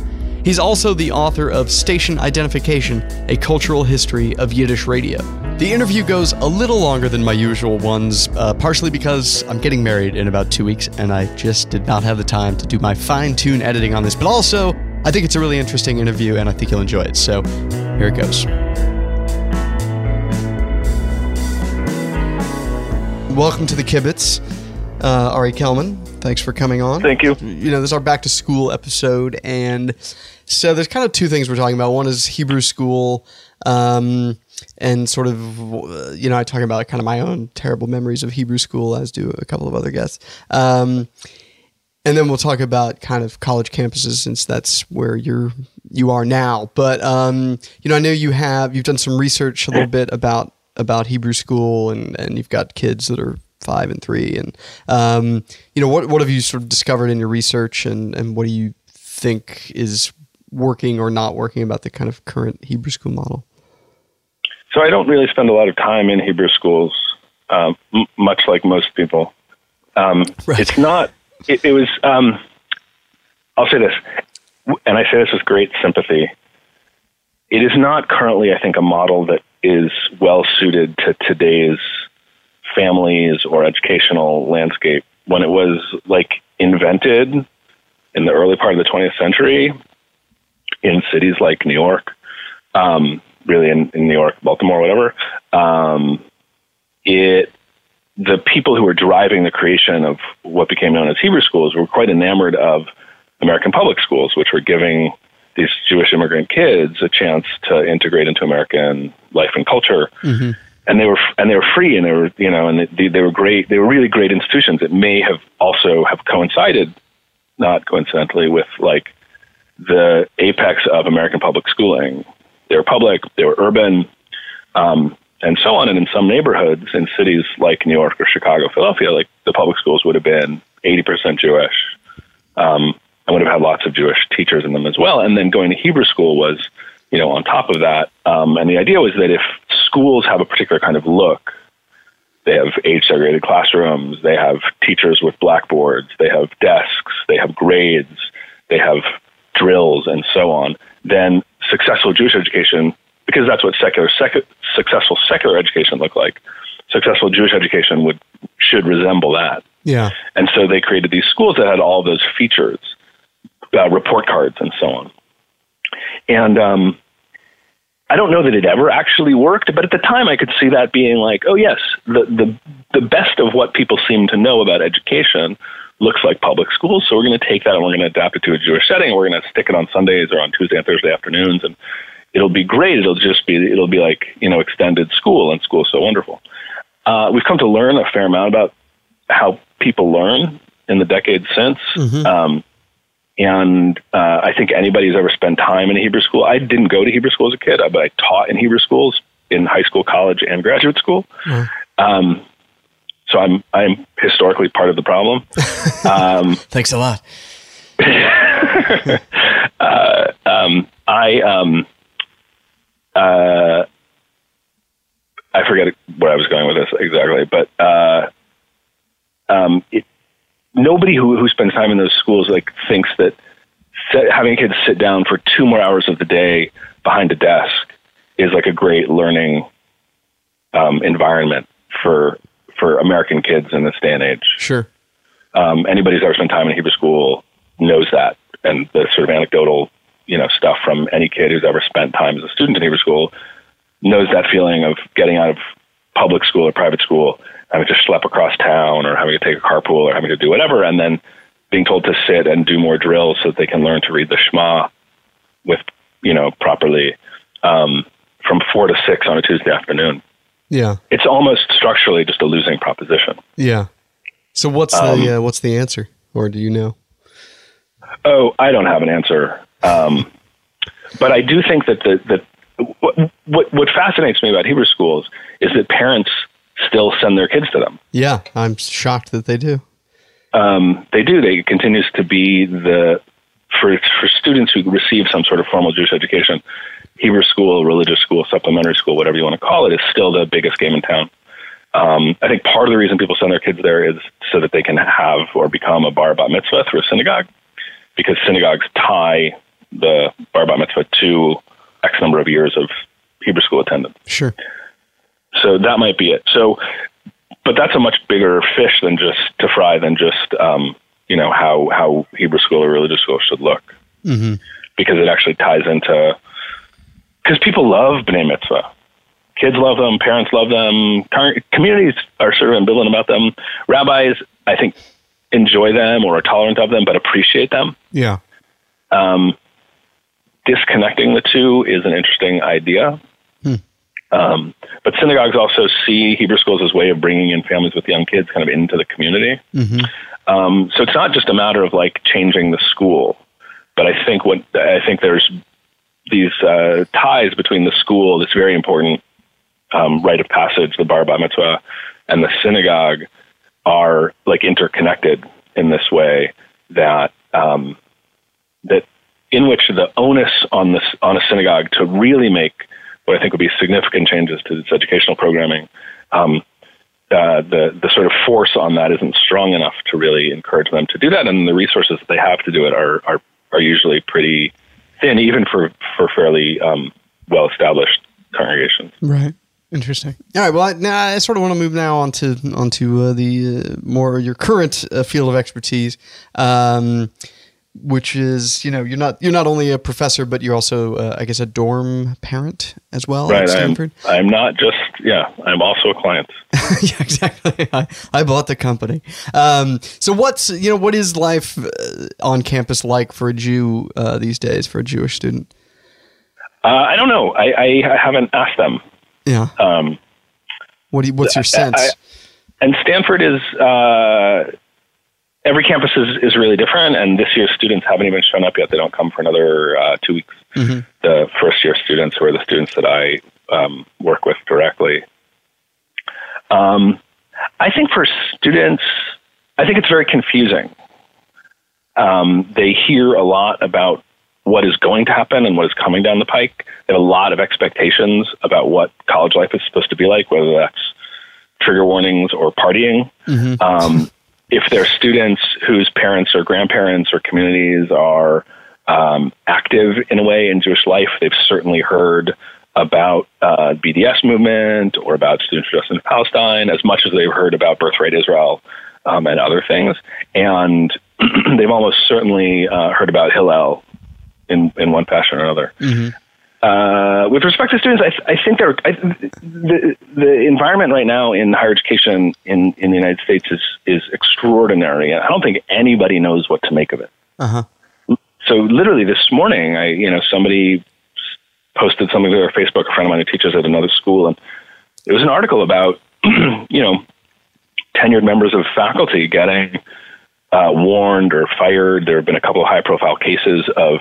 He's also the author of Station Identification, A Cultural History of Yiddish Radio. The interview goes a little longer than my usual ones, uh, partially because I'm getting married in about two weeks and I just did not have the time to do my fine-tune editing on this, but also I think it's a really interesting interview and I think you'll enjoy it. So here it goes. Welcome to the Kibbutz, uh, Ari Kelman. Thanks for coming on. Thank you. You know, this is our back to school episode, and so there's kind of two things we're talking about. One is Hebrew school, um, and sort of, you know, I talk about kind of my own terrible memories of Hebrew school, as do a couple of other guests. Um, and then we'll talk about kind of college campuses, since that's where you're you are now. But um, you know, I know you have you've done some research a little bit about. about Hebrew school, and, and you've got kids that are five and three. And, um, you know, what, what have you sort of discovered in your research, and, and what do you think is working or not working about the kind of current Hebrew school model? So I don't really spend a lot of time in Hebrew schools, um, m- much like most people. Um, right. It's not, it, it was, um, I'll say this, and I say this with great sympathy. It is not currently, I think, a model that is well suited to today's families or educational landscape. When it was like invented in the early part of the twentieth century in cities like New York, um, really in, in New York, Baltimore, whatever, um, it the people who were driving the creation of what became known as Hebrew schools were quite enamored of American public schools, which were giving these Jewish immigrant kids a chance to integrate into American life and culture. Mm-hmm. And they were, and they were free, and they were, you know, and they, they were great. They were really great institutions. It may have also have coincided, not coincidentally, with like the apex of American public schooling. They were public, they were urban, um, and so on. And in some neighborhoods in cities like New York or Chicago, Philadelphia, like the public schools would have been eighty percent Jewish, um, I would have had lots of Jewish teachers in them as well. And then going to Hebrew school was, you know, on top of that. Um, and the idea was that if schools have a particular kind of look, they have age-segregated classrooms, they have teachers with blackboards, they have desks, they have grades, they have drills, and so on, then successful Jewish education, because that's what secular secu- successful secular education looked like, successful Jewish education would should resemble that. Yeah. And so they created these schools that had all those features. Uh, report cards and so on. And um, I don't know that it ever actually worked, but at the time I could see that being like, oh yes, the, the, the best of what people seem to know about education looks like public schools. So we're going to take that and we're going to adapt it to a Jewish setting. And we're going to stick it on Sundays or on Tuesday and Thursday afternoons. And it'll be great. It'll just be, it'll be like, you know, extended school, and school's so wonderful. Uh, we've come to learn a fair amount about how people learn in the decades since. Mm-hmm. Um, and uh, I think anybody who's ever spent time in a Hebrew school, I didn't go to Hebrew school as a kid, but I taught in Hebrew schools in high school, college, and graduate school. Mm-hmm. Um, so I'm I'm historically part of the problem. Um, Thanks a lot. uh, um, I um, uh, I forget what I was going with this exactly, but uh, um, it, nobody who who spends time in those schools like thinks that having kids sit down for two more hours of the day behind a desk is like a great learning um, environment for for American kids in this day and age. Sure. Um, anybody who's ever spent time in Hebrew school knows that. And the sort of anecdotal, you know, stuff from any kid who's ever spent time as a student in Hebrew school knows that feeling of getting out of public school or private school, having to schlep across town or having to take a carpool or having to do whatever, and then being told to sit and do more drills so that they can learn to read the Shema with, you know, properly um, from four to six on a Tuesday afternoon. Yeah. It's almost structurally just a losing proposition. Yeah. So what's um, the, uh, what's the answer, or do you know? Oh, I don't have an answer. Um, but I do think that the, the what, what what fascinates me about Hebrew schools is that parents still send their kids to them. Yeah, I'm shocked that they do. Um, they do. They, it continues to be the, for for students who receive some sort of formal Jewish education, Hebrew school, religious school, supplementary school, whatever you want to call it, is still the biggest game in town. Um, I think part of the reason people send their kids there is so that they can have or become a bar bat mitzvah through a synagogue, because synagogues tie the bar bat mitzvah to X number of years of Hebrew school attendance. Sure. So that might be it. So, but that's a much bigger fish than just to fry than just, um, you know, how, how Hebrew school or religious school should look, mm-hmm. because it actually ties into, because people love B'nai Mitzvah. Kids love them. Parents love them. Communities are sort of ambivalent about them. Rabbis, I think, enjoy them or are tolerant of them, but appreciate them. Yeah. Um, disconnecting the two is an interesting idea. Hmm. Um, but synagogues also see Hebrew schools as a way of bringing in families with young kids kind of into the community. Mm-hmm. Um, so it's not just a matter of like changing the school, but I think what, I think there's these, uh, ties between the school, this very important, um, rite of passage, the bar bat mitzvah, and the synagogue, are like interconnected in this way that um, that in which the onus on this on a synagogue to really make what I think would be significant changes to its educational programming, um, uh, the the sort of force on that isn't strong enough to really encourage them to do that, and the resources that they have to do it are are, are usually pretty thin, even for for fairly um, well established congregations. Right. Interesting. All right. Well, I, now I sort of want to move now onto onto uh, the uh, more your current uh, field of expertise, um, which is you know you're not you're not only a professor, but you're also uh, I guess a dorm parent as well. Right. At Stanford. I'm, I'm not just yeah. I'm also a client. Yeah, exactly. I, I bought the company. Um, so what's you know what is life on campus like for a Jew uh, these days, for a Jewish student? Uh, I don't know. I, I haven't asked them. Yeah. Um, what do you, what's your sense? I, I, and Stanford is, uh, every campus is, is really different. And this year's students haven't even shown up yet. They don't come for another uh, two weeks. Mm-hmm. The first year students, who are the students that I um, work with directly. Um, I think for students, I think it's very confusing. Um, they hear a lot about what is going to happen and what is coming down the pike. They have a lot of expectations about what college life is supposed to be like, whether that's trigger warnings or partying. Mm-hmm. Um, if they're students whose parents or grandparents or communities are um, active in a way in Jewish life, they've certainly heard about uh, B D S movement or about students just in Palestine as much as they've heard about Birthright Israel um, and other things. And they've almost certainly uh, heard about Hillel, In, in one fashion or another. Mm-hmm. Uh, with respect to students, I, th- I think there, I, the the environment right now in higher education in, in the United States is is extraordinary. I don't think anybody knows what to make of it. Uh-huh. So literally this morning, I you know somebody posted something to their Facebook, a friend of mine who teaches at another school, and it was an article about you know, tenured members of faculty getting uh, warned or fired. There have been a couple of high-profile cases of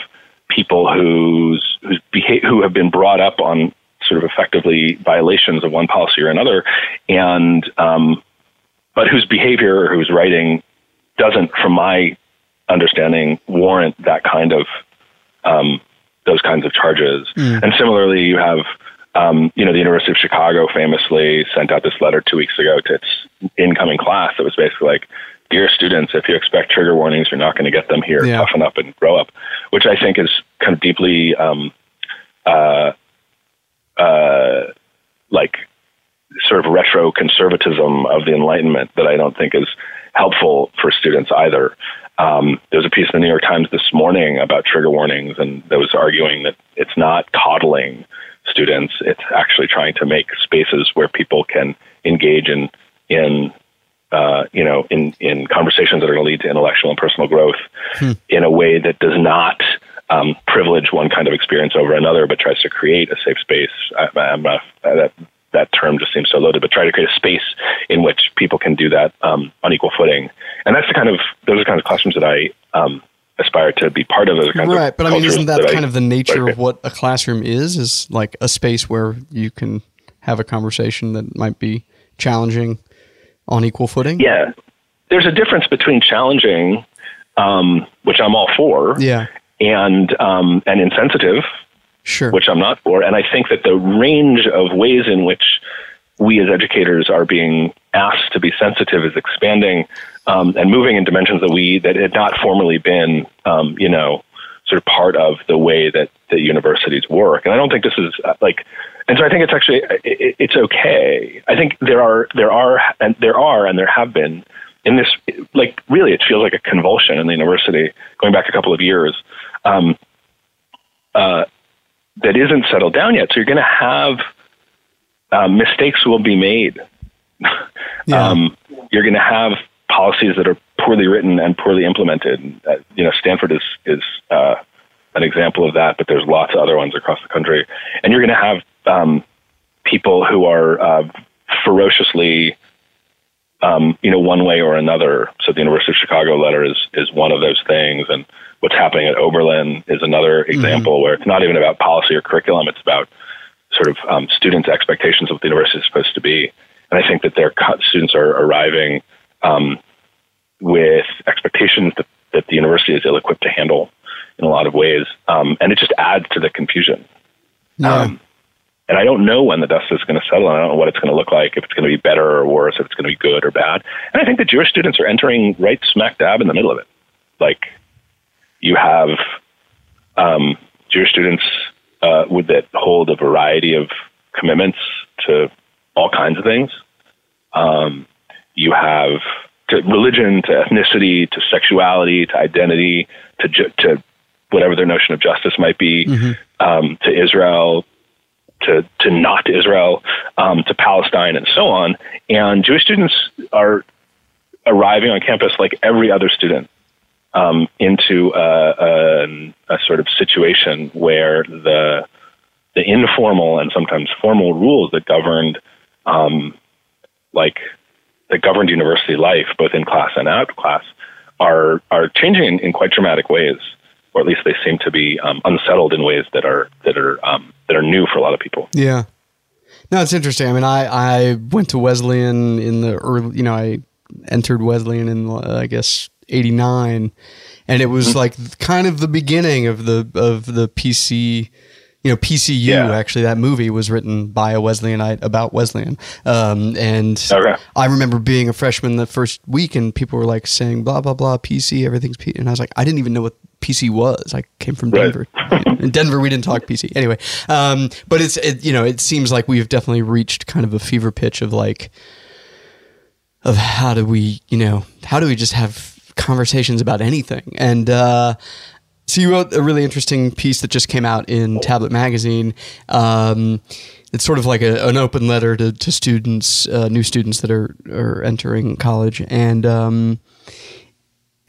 people who's, who's beha- who have been brought up on sort of effectively violations of one policy or another, and um, but whose behavior or whose writing doesn't, from my understanding, warrant that kind of um, those kinds of charges. Mm. And similarly, you have um, you know the University of Chicago famously sent out this letter two weeks ago to its incoming class that was basically like, "Dear students, if you expect trigger warnings, you're not going to get them here. Yeah. Toughen up and grow up," which I think is kind of deeply um, uh, uh, like sort of retro conservatism of the Enlightenment that I don't think is helpful for students either. Um, there was a piece in the New York Times this morning about trigger warnings, and that was arguing that it's not coddling students; it's actually trying to make spaces where people can engage in in Uh, you know, in, in conversations that are going to lead to intellectual and personal growth hmm. in a way that does not um, privilege one kind of experience over another, but tries to create a safe space. I, I'm not, that that term just seems so loaded, but try to create a space in which people can do that um, on equal footing. And that's the kind of, those are the kinds of classrooms that I um, aspire to be part of. Those kinds right, of but I mean, isn't that, that kind I, of the nature right. of what a classroom is, is like a space where you can have a conversation that might be challenging on equal footing? Yeah. There's a difference between challenging, um, which I'm all for, yeah, and um, and insensitive, sure, which I'm not for. And I think that the range of ways in which we as educators are being asked to be sensitive is expanding um, and moving in dimensions that we that had not formerly been, um, you know, sort of part of the way that the universities work. And I don't think this is uh, like... And so I think it's actually, it's okay. I think there are, there are, and there are, and there have been in this, like, really, it feels like a convulsion in the university going back a couple of years um, uh, that isn't settled down yet. So you're going to have uh, mistakes will be made. Yeah. um, you're going to have policies that are poorly written and poorly implemented. Uh, you know, Stanford is, is uh, an example of that, but there's lots of other ones across the country. And you're going to have Um, people who are uh, ferociously, um, you know, one way or another. So the University of Chicago letter is is one of those things, and what's happening at Oberlin is another example mm-hmm. where it's not even about policy or curriculum; it's about sort of um, students' expectations of what the university is supposed to be. And I think that their students are arriving um, with expectations that, that the university is ill-equipped to handle in a lot of ways, um, and it just adds to the confusion. Yeah. Um, And I don't know when the dust is going to settle, and I don't know what it's going to look like, if it's going to be better or worse, if it's going to be good or bad. And I think the Jewish students are entering right smack dab in the middle of it. Like, you have um, Jewish students uh, with that hold a variety of commitments to all kinds of things. Um, you have to religion, to ethnicity, to sexuality, to identity, to, ju- to whatever their notion of justice might be, mm-hmm. um, to Israel, to, to not Israel, um, to Palestine, and so on. And Jewish students are arriving on campus like every other student um, into a, a, a sort of situation where the the informal and sometimes formal rules that governed um, like that governed university life, both in class and out of class, are are changing in, in quite dramatic ways. Or at least they seem to be um, unsettled in ways that are that are um, that are new for a lot of people. Yeah, no, it's interesting. I mean, I, I went to Wesleyan in the early, you know, I entered Wesleyan in uh, I guess eighty-nine, and it was mm-hmm. like kind of the beginning of the of the P C, you know, P C U. Yeah. Actually, that movie was written by a Wesleyanite about Wesleyan, um, and okay. I remember being a freshman the first week, and people were like saying blah blah blah P C, everything's P C, and I was like, I didn't even know what P C was. I came from Denver. Right. In Denver, we didn't talk P C. Anyway, um, but it's, it, you know, it seems like we've definitely reached kind of a fever pitch of like, of how do we, you know, how do we just have conversations about anything? And uh, so you wrote a really interesting piece that just came out in Tablet Magazine. Um, it's sort of like a, an open letter to, to students, uh, new students that are, are entering college. And, um,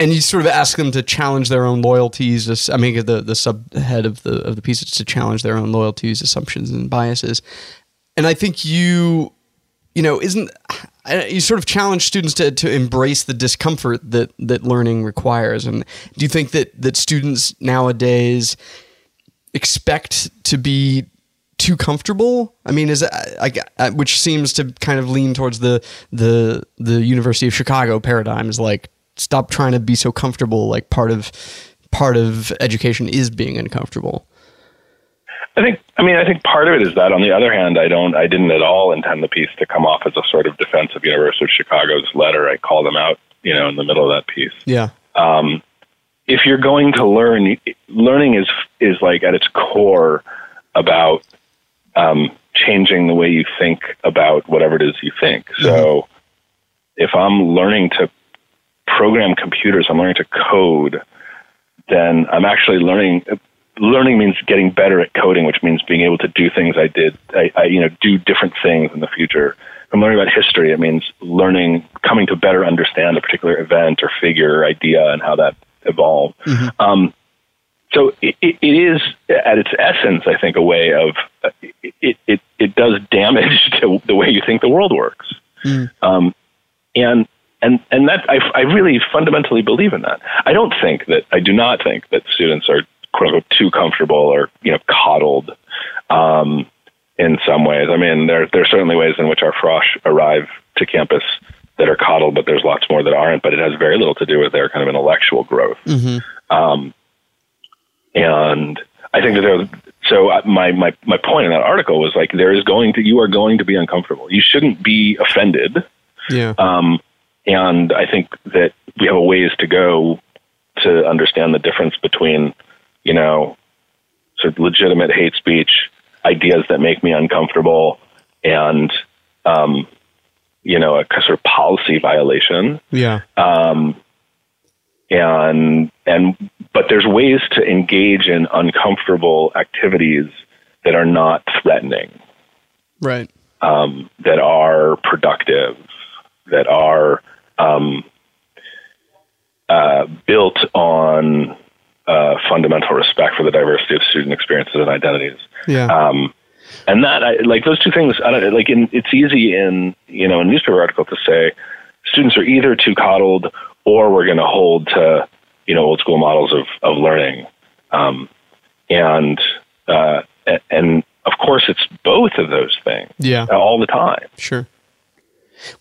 And you sort of ask them to challenge their own loyalties. I mean, the the subhead of the of the piece is to challenge their own loyalties, assumptions, and biases. And I think you, you know, isn't you sort of challenge students to, to embrace the discomfort that that learning requires? And do you think that that students nowadays expect to be too comfortable? I mean, is I, I, which seems to kind of lean towards the the the University of Chicago paradigm, is like, stop trying to be so comfortable. Like part of part of education is being uncomfortable. I think, I mean, I think part of it is that. On the other hand, I don't, I didn't at all intend the piece to come off as a sort of defense of University of Chicago's letter. I call them out, you know, in the middle of that piece. Yeah. Um, if you're going to learn, learning is, is like at its core about um, changing the way you think about whatever it is you think. Mm-hmm. So if I'm learning to program computers, I'm learning to code, then I'm actually learning... Learning means getting better at coding, which means being able to do things I did, I, I, you know, do different things in the future. If I'm learning about history, it means learning, coming to better understand a particular event or figure or idea and how that evolved. Mm-hmm. Um, so it, it, it is, at its essence, I think, a way of, it it, it does damage to the way you think the world works. Mm. Um, and And and that, I, I really fundamentally believe in that. I don't think that, I do not think that students are quote unquote too comfortable or, you know, coddled um, in some ways. I mean, there there are certainly ways in which our frosh arrive to campus that are coddled, but there's lots more that aren't. But it has very little to do with their kind of intellectual growth. Mm-hmm. Um, and I think that there. So my my my point in that article was like, there is going to you are going to be uncomfortable. You shouldn't be offended. Yeah. Um, and I think that we have a ways to go to understand the difference between, you know, sort of legitimate hate speech, ideas that make me uncomfortable, and, um, you know, a sort of policy violation. Yeah. Um, and, and, but there's ways to engage in uncomfortable activities that are not threatening. Right. Um, that are productive, that are, um, uh, built on, Uh, fundamental respect for the diversity of student experiences and identities. Yeah. Um, and that, I, like those two things, I don't, like in, it's easy in, you know, a newspaper article to say students are either too coddled or we're going to hold to, you know, old school models of, of learning. Um, and, uh, and of course it's both of those things. Yeah. All the time. Sure.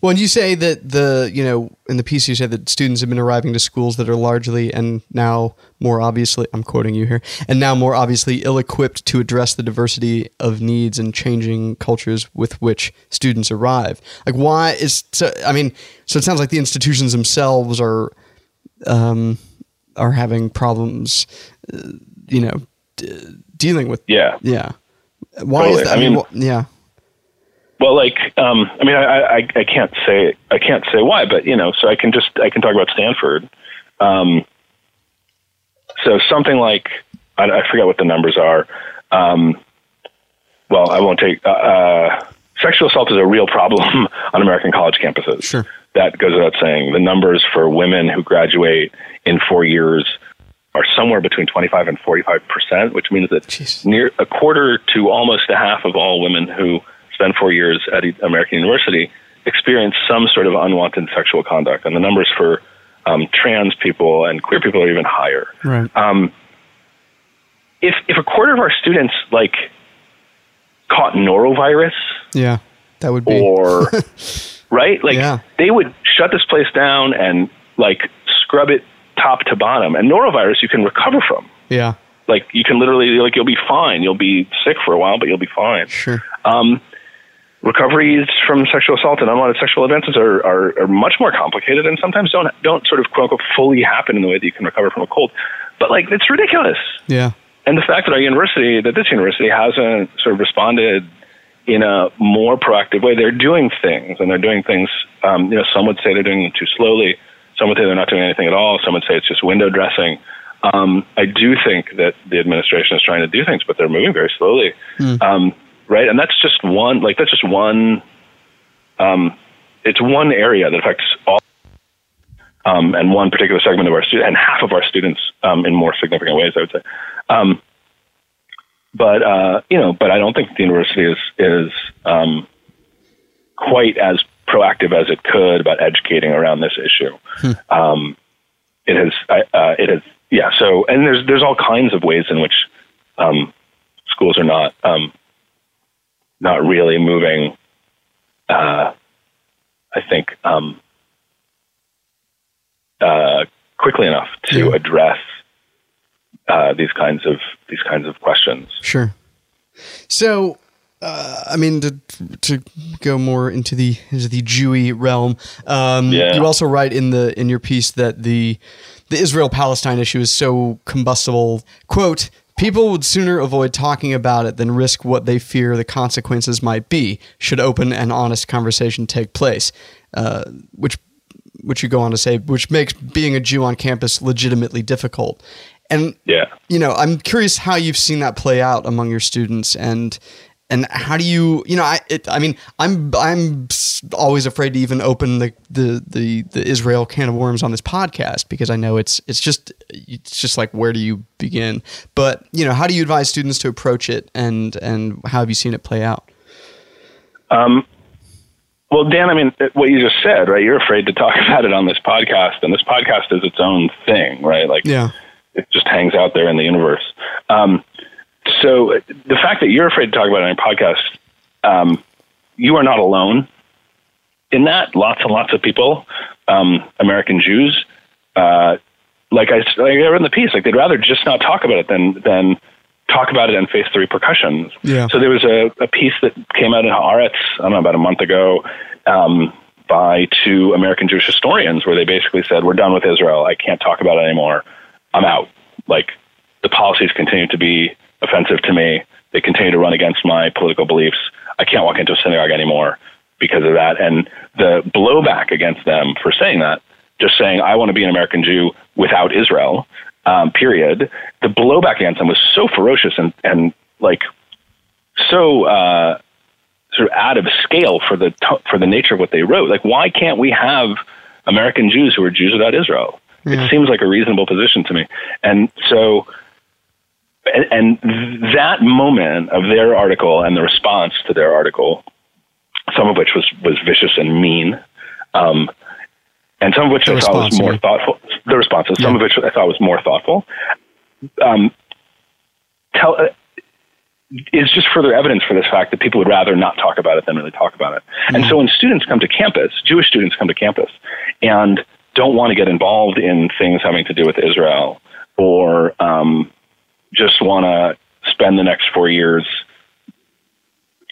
Well, and you say that the, you know, in the piece you said that students have been arriving to schools that are largely, and now more obviously, I'm quoting you here, and now more obviously ill-equipped to address the diversity of needs and changing cultures with which students arrive. Like why is, so, I mean, so it sounds like the institutions themselves are, um, are having problems, uh, you know, d- dealing with. Yeah. Yeah. Why totally. Is that? I mean, I mean wh- yeah. Well, like, um, I mean, I, I, I can't say, I can't say why, but, you know, so I can just, I can talk about Stanford. Um, so something like, I, I forget what the numbers are. Um, well, I won't take, uh, uh, sexual assault is a real problem on American college campuses. Sure. That goes without saying. The numbers for women who graduate in four years are somewhere between twenty-five and forty-five percent, which means that Jeez. near a quarter to almost a half of all women who spend four years at American University experience some sort of unwanted sexual conduct. And the numbers for um, trans people and queer people are even higher. Right. Um, if if a quarter of our students like caught norovirus, yeah, that would be or right, like yeah. they would shut this place down and like scrub it top to bottom. And norovirus you can recover from. Yeah, like you can literally like you'll be fine. You'll be sick for a while, but you'll be fine. Sure. Um, Recoveries from sexual assault and unwanted sexual advances are, are, are much more complicated and sometimes don't don't sort of quote unquote fully happen in the way that you can recover from a cold. But like it's ridiculous. Yeah. And the fact that our university, that this university hasn't sort of responded in a more proactive way. They're doing things and they're doing things. Um, you know, some would say they're doing them too slowly. Some would say they're not doing anything at all. Some would say it's just window dressing. Um, I do think that the administration is trying to do things, but they're moving very slowly. Mm. Um, Right, and that's just one. Like that's just one. Um, it's one area that affects all, um, and one particular segment of our students, and half of our students um, in more significant ways, I would say. Um, but uh, you know, but I don't think the university is is um, quite as proactive as it could about educating around this issue. Hmm. Um, it has, uh, it has, yeah. So, and there's there's all kinds of ways in which um, schools are not um, not really moving. Uh, I think um, uh, quickly enough to yeah. address uh, these kinds of these kinds of questions. Sure. So. Uh, I mean, to to go more into the into the Jewy realm, um, yeah. you also write in the in your piece that the the Israel-Palestine issue is so combustible. Quote, "People would sooner avoid talking about it than risk what they fear the consequences might be should open and honest conversation take place," uh, which which you go on to say, which makes being a Jew on campus legitimately difficult. And, yeah. you know, I'm curious how you've seen that play out among your students. And And how do you, you know, I, it, I mean, I'm, I'm always afraid to even open the, the, the, the Israel can of worms on this podcast because I know it's, it's just, it's just like, where do you begin? But, you know, how do you advise students to approach it, and, and how have you seen it play out? Um, well, Dan, I mean, what you just said, right? You're afraid to talk about it on this podcast, and this podcast is its own thing, right? Like, yeah. it just hangs out there in the universe. Um, So the fact that you're afraid to talk about it on your podcast, um, you are not alone in that. Lots and lots of people, um, American Jews, uh, like I, like I read in the piece, like they'd rather just not talk about it than than talk about it and face the repercussions. Yeah. So there was a, a piece that came out in Haaretz, I don't know, about a month ago, um, by two American Jewish historians, where they basically said, "We're done with Israel. I can't talk about it anymore. I'm out. Like, the policies continue to be offensive to me. They continue to run against my political beliefs. I can't walk into a synagogue anymore because of that." And the blowback against them for saying that, just saying, "I want to be an American Jew without Israel," um, period. The blowback against them was so ferocious and, and like so uh, sort of out of scale for the, t- for the nature of what they wrote. Like, why can't we have American Jews who are Jews without Israel? Yeah. It seems like a reasonable position to me. And so, And that moment of their article and the response to their article, some of which was, was vicious and mean, um, and some of which the I thought was more thoughtful. The responses, yeah. some of which I thought was more thoughtful, um, tell, uh, is just further evidence for this fact that people would rather not talk about it than really talk about it. Mm-hmm. And so when students come to campus, Jewish students come to campus, and don't want to get involved in things having to do with Israel, or um, just want to spend the next four years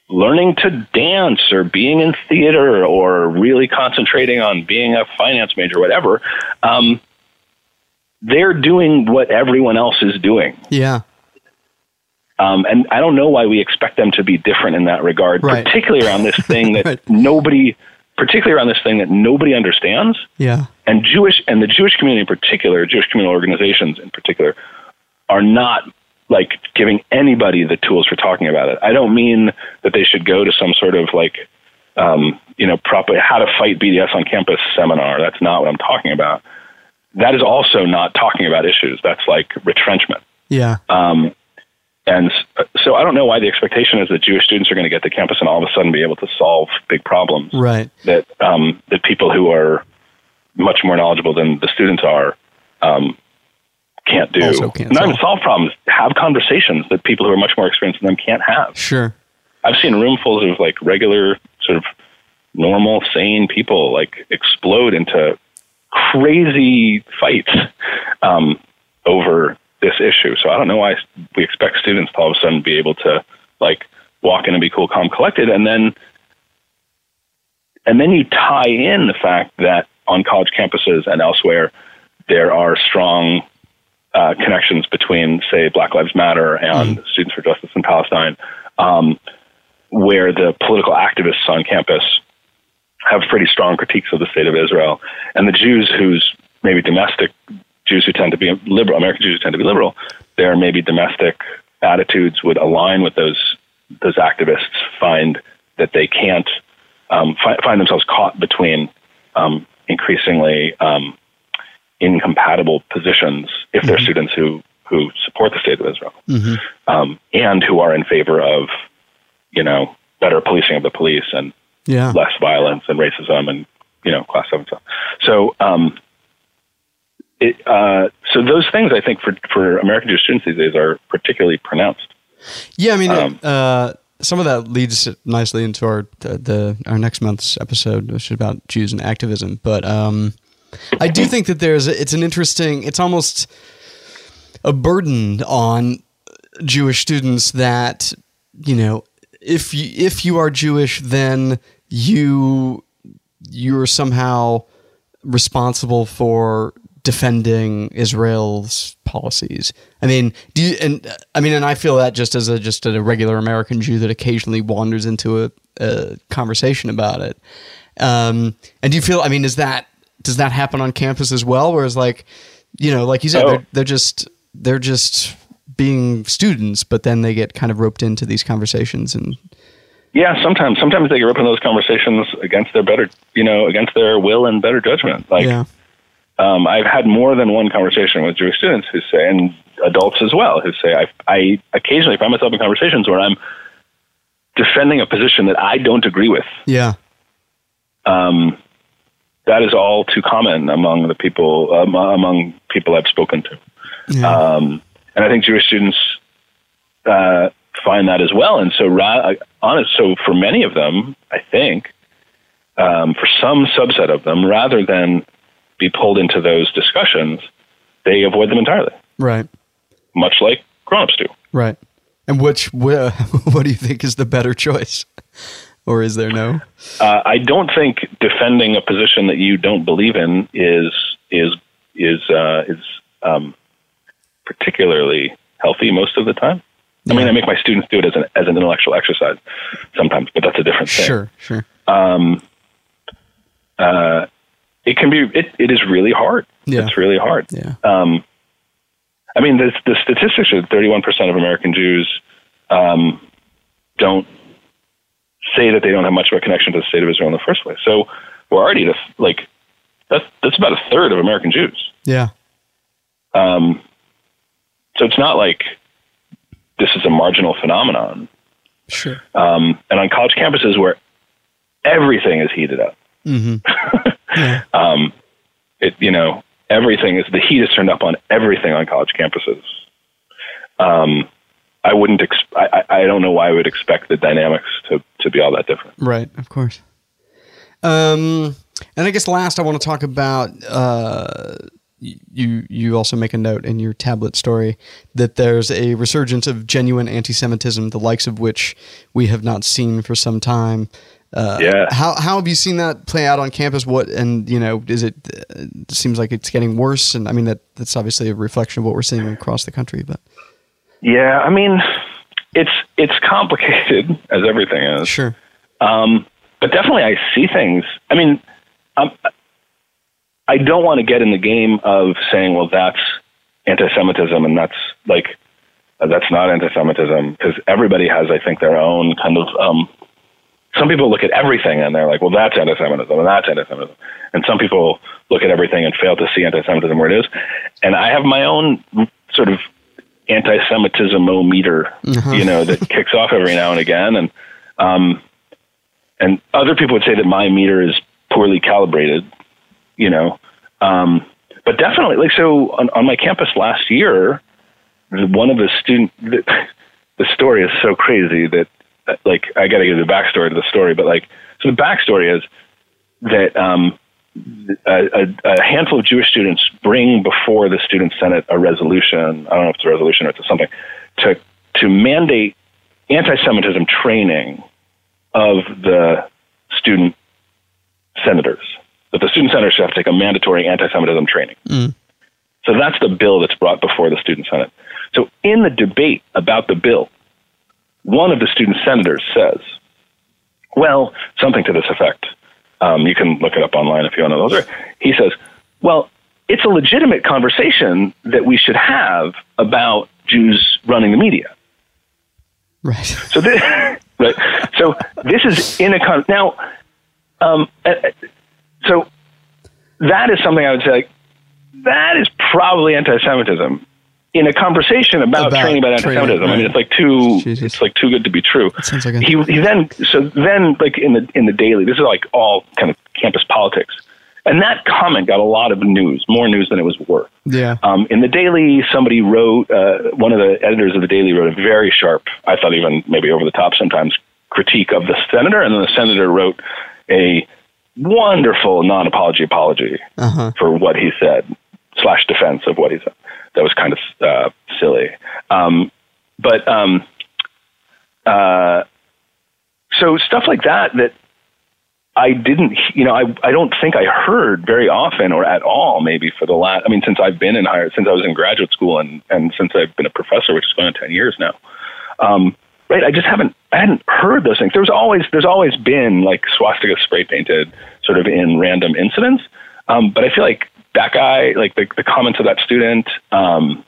learning to dance or being in theater or really concentrating on being a finance major, whatever, um, they're doing what everyone else is doing. Yeah. Um, and I don't know why we expect them to be different in that regard, right. particularly around this thing that right. nobody, particularly around this thing that nobody understands. Yeah. And Jewish, and the Jewish community in particular, Jewish communal organizations in particular, are not like giving anybody the tools for talking about it. I don't mean that they should go to some sort of like, um, you know, proper how to fight B D S on campus seminar. That's not what I'm talking about. That is also not talking about issues. That's like retrenchment. Yeah. Um, and so I don't know why the expectation is that Jewish students are going to get to campus and all of a sudden be able to solve big problems. Right. That, um, that people who are much more knowledgeable than the students are, um, can't do. Can't Not solve. even solve problems. Have conversations that people who are much more experienced than them can't have. Sure. I've seen roomfuls of like regular, sort of normal, sane people like explode into crazy fights um, over this issue. So I don't know why we expect students to all of a sudden be able to like walk in and be cool, calm, collected. And then, and then you tie in the fact that on college campuses and elsewhere, there are strong Uh, connections between, say, Black Lives Matter and mm. Students for Justice in Palestine, um, where the political activists on campus have pretty strong critiques of the state of Israel, and the Jews who's maybe domestic Jews who tend to be liberal, American Jews who tend to be liberal, their maybe domestic attitudes would align with those those activists. Find that they can't um, fi- find themselves caught between um, increasingly Um, incompatible positions if they're mm-hmm. students who, who support the state of Israel mm-hmm. um, and who are in favor of, you know, better policing of the police and yeah. less violence and racism and, you know, class and stuff. So, um, it, uh, so those things I think for, for American Jewish students these days are particularly pronounced. Yeah. I mean, um, uh, some of that leads nicely into our, the, the, our next month's episode, which is about Jews and activism. But, um, I do think that there's, it's an interesting, it's almost a burden on Jewish students that, you know, if you, if you are Jewish, then you, you're somehow responsible for defending Israel's policies. I mean, do you, and I mean, and I feel that just as a, just a regular American Jew that occasionally wanders into a, a conversation about it. Um, and do you feel, I mean, is that, does that happen on campus as well? Whereas like, you know, like you said, oh. they're, they're just, they're just being students, but then they get kind of roped into these conversations. And yeah, sometimes, sometimes they get roped into those conversations against their better, you know, against their will and better judgment. Like, yeah. um, I've had more than one conversation with Jewish students who say, and adults as well, who say, I, I occasionally find myself in conversations where I'm defending a position that I don't agree with. Yeah. Um, That is all too common among the people um, among people I've spoken to, yeah. um, and I think Jewish students uh, find that as well. And so, ra- honest, so for many of them, I think, um, for some subset of them, rather than be pulled into those discussions, they avoid them entirely. Right. Much like grown-ups do. Right. And which, wh- what do you think is the better choice? Or is there no? Uh, I don't think defending a position that you don't believe in is is is uh, is um, particularly healthy most of the time. Yeah. I mean, I make my students do it as an as an intellectual exercise sometimes, but that's a different thing. Sure, sure. Um, uh, it can be. It, it is really hard. Yeah. It's really hard. Yeah. Um, I mean, the the statistics are thirty-one percent of American Jews um, don't. say that they don't have much of a connection to the state of Israel in the first place. So we're already the, like that's that's about a third of American Jews. Yeah. Um. So it's not like this is a marginal phenomenon. Sure. Um. And on college campuses where everything is heated up, mm-hmm. yeah. um, it you know everything is the heat is turned up on everything on college campuses. Um. I wouldn't. Ex- I, I don't know why I would expect the dynamics to, to be all that different. Right, of course. Um, and I guess last, I want to talk about uh, you. You also make a note in your tablet story that there's a resurgence of genuine anti-Semitism, the likes of which we have not seen for some time. Uh, yeah. How how have you seen that play out on campus? What and you know, is it, it seems like it's getting worse? And I mean that that's obviously a reflection of what we're seeing across the country, but. Yeah, I mean, it's it's complicated, as everything is. Sure. Um, but definitely I see things. I mean, I'm, I don't want to get in the game of saying, well, that's anti-Semitism and that's, like, uh, that's not anti-Semitism, because everybody has, I think, their own kind of... Um, some people look at everything and they're like, well, that's anti-Semitism and that's anti-Semitism. And some people look at everything and fail to see anti-Semitism where it is. And I have my own sort of... anti-Semitism-o-meter, mm-hmm. you know, that kicks off every now and again. And um, and other people would say that my meter is poorly calibrated, you know. Um, but definitely, like, so on, on my campus last year, one of the student, the, the story is so crazy that, like, I got to give the backstory to the story, but, like, so the backstory is that um, A, a, a handful of Jewish students bring before the Student Senate a resolution, I don't know if it's a resolution or it's something, to to mandate anti-Semitism training of the student senators. That the student senators have to take a mandatory anti-Semitism training. Mm. So that's the bill that's brought before the Student Senate. So in the debate about the bill, one of the student senators says, well, something to this effect. Um, you can look it up online if you want to know those. He says, well, it's a legitimate conversation that we should have about Jews running the media. Right. So this, right. So this is in a con- now, um, so that is something I would say, like, that is probably anti-Semitism in a conversation about, about training about anti-Semitism. Right. I mean, it's like too Jesus. it's like too good to be true. That sounds like a- he he then so then like in the in the daily, this is like all kind of campus politics. And that comment got a lot of news, more news than it was worth. Yeah. Um, in the Daily, somebody wrote, uh, one of the editors of the Daily wrote a very sharp, I thought even maybe over the top sometimes, critique of the senator. And then the senator wrote a wonderful non-apology apology uh-huh. for what he said, slash defense of what he said. That was kind of uh, silly. Um, but um, uh, so stuff like that that, I didn't, you know, I I don't think I heard very often or at all, maybe for the last, I mean, since I've been in higher, since I was in graduate school and, and since I've been a professor, which is going on ten years now, um, right? I just haven't, I hadn't heard those things. There was always, there's always been like swastika spray painted sort of in random incidents. Um, but I feel like that guy, like the, the comments of that student, um,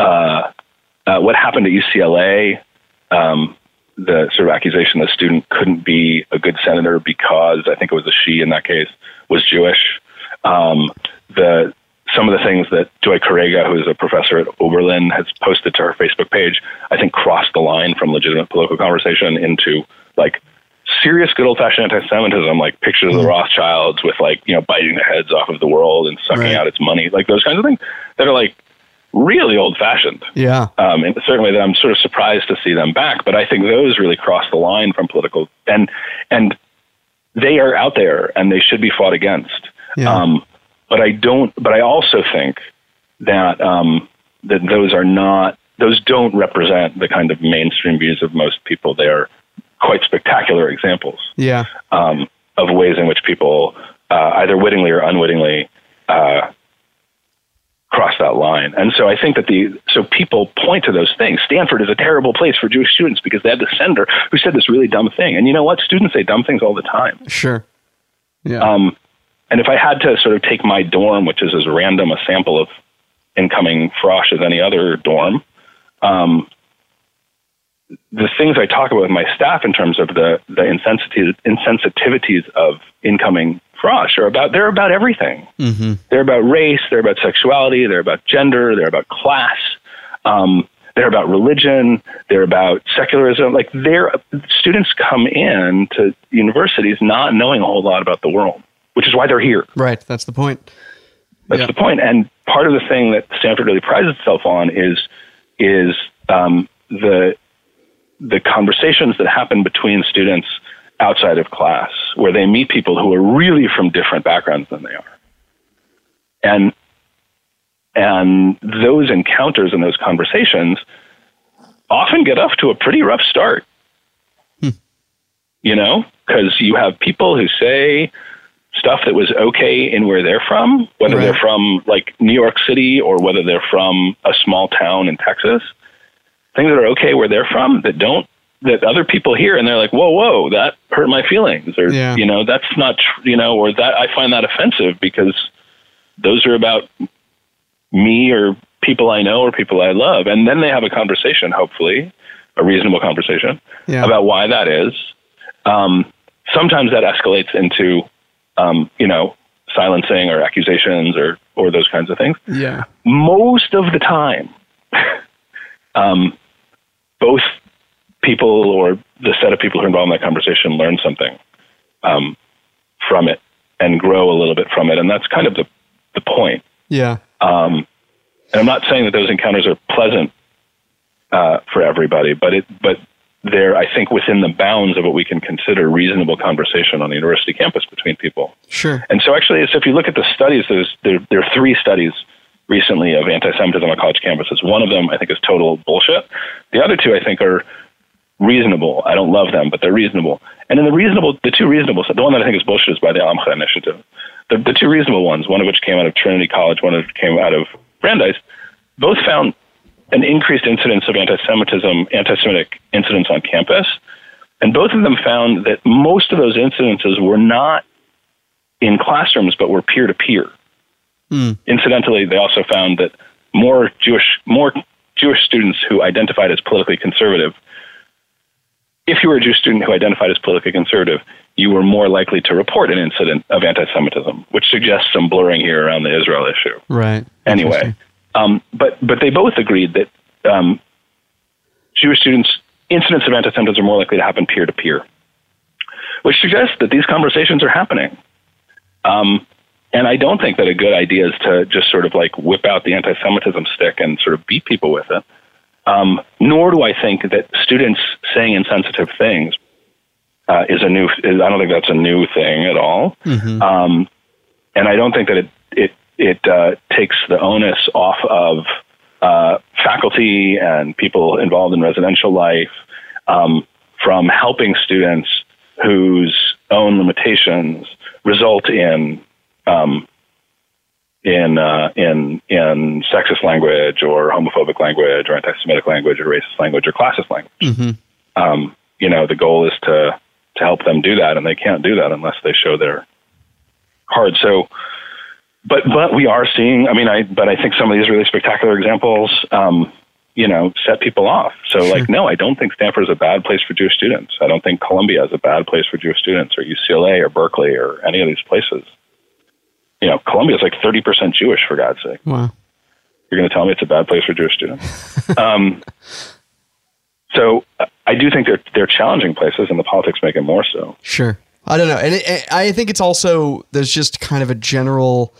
uh, uh, what happened at U C L A, um, the sort of accusation the student couldn't be a good senator because I think it was a she in that case was Jewish. Um, the some of the things that Joy Correga, who is a professor at Oberlin, has posted to her Facebook page, I think crossed the line from legitimate political conversation into like serious good old fashioned anti-Semitism, like pictures mm-hmm. of the Rothschilds with like, you know, biting the heads off of the world and sucking right. out its money, like those kinds of things that are like really old-fashioned. Yeah. Um, and certainly that I'm sort of surprised to see them back, but I think those really cross the line from political, and and they are out there and they should be fought against. Yeah. Um, but I don't, but I also think that um, that those are not, those don't represent the kind of mainstream views of most people. They are quite spectacular examples yeah. um, of ways in which people uh, either wittingly or unwittingly uh cross that line. And so I think that the, so people point to those things. Stanford is a terrible place for Jewish students because they had this senator who said this really dumb thing. And you know what? Students say dumb things all the time. Sure. Yeah. Um, and if I had to sort of take my dorm, which is as random a sample of incoming frosh as any other dorm, um, the things I talk about with my staff in terms of the, the insensit- insensitivities of incoming frosh are about, they're about everything. Mm-hmm. They're about race, they're about sexuality, they're about gender, they're about class, um, they're about religion, they're about secularism. Like they're, students come in to universities not knowing a whole lot about the world, which is why they're here. Right, that's the point. That's yeah. the point. And part of the thing that Stanford really prides itself on is is um, the the conversations that happen between students outside of class, where they meet people who are really from different backgrounds than they are. And and those encounters and those conversations often get off to a pretty rough start. Hmm. You know, because you have people who say stuff that was okay in where they're from, whether right. they're from like New York City or whether they're from a small town in Texas, things that are okay where they're from that don't, that other people hear and they're like, whoa, whoa, that hurt my feelings, or, yeah. you know, that's not, tr- you know, or that I find that offensive because those are about me or people I know or people I love. And then they have a conversation, hopefully a reasonable conversation yeah. about why that is. Um, sometimes that escalates into, um, you know, silencing or accusations or, or those kinds of things. Yeah. Most of the time, um, both, people or the set of people who are involved in that conversation learn something um, from it and grow a little bit from it. And that's kind of the, the point. Yeah. Um, and I'm not saying that those encounters are pleasant uh, for everybody, but it, but they're, I think, within the bounds of what we can consider reasonable conversation on the university campus between people. Sure. And so actually, so if you look at the studies, there's, there, there are three studies recently of anti-Semitism on college campuses. One of them, I think, is total bullshit. The other two, I think, are reasonable. I don't love them, but they're reasonable. And then the reasonable, the two reasonable, the one that I think is bullshit is by the Amcha Initiative. The, the two reasonable ones, one of which came out of Trinity College, one of which came out of Brandeis, both found an increased incidence of anti-Semitism, anti-Semitic incidents on campus. And both of them found that most of those incidences were not in classrooms, but were peer-to-peer. Hmm. Incidentally, they also found that more Jewish, more Jewish students who identified as politically conservative, if you were a Jewish student who identified as politically conservative, you were more likely to report an incident of anti-Semitism, which suggests some blurring here around the Israel issue. Right. Anyway, Um, but but they both agreed that um, Jewish students, incidents of antisemitism are more likely to happen peer-to-peer, which suggests that these conversations are happening. Um, and I don't think that a good idea is to just sort of like whip out the anti-Semitism stick and sort of beat people with it. Um, nor do I think that students saying insensitive things uh, is a new, is, I don't think that's a new thing at all. Mm-hmm. Um, and I don't think that it, it, it uh, takes the onus off of uh, faculty and people involved in residential life um, from helping students whose own limitations result in um, in uh, in in sexist language or homophobic language or anti-Semitic language or racist language or classist language. Mm-hmm. Um, you know, the goal is to to help them do that, and they can't do that unless they show their card. So, but but we are seeing. I mean, I but I think some of these really spectacular examples, um, you know, set people off. So, sure. like, no, I don't think Stanford is a bad place for Jewish students. I don't think Columbia is a bad place for Jewish students, or U C L A or Berkeley or any of these places. You know, Columbia is like thirty percent Jewish, for God's sake. Wow. You're going to tell me it's a bad place for Jewish students? um, so I do think they're, they're challenging places, and the politics make it more so. Sure. I don't know. And it, it, I think it's also, there's just kind of a general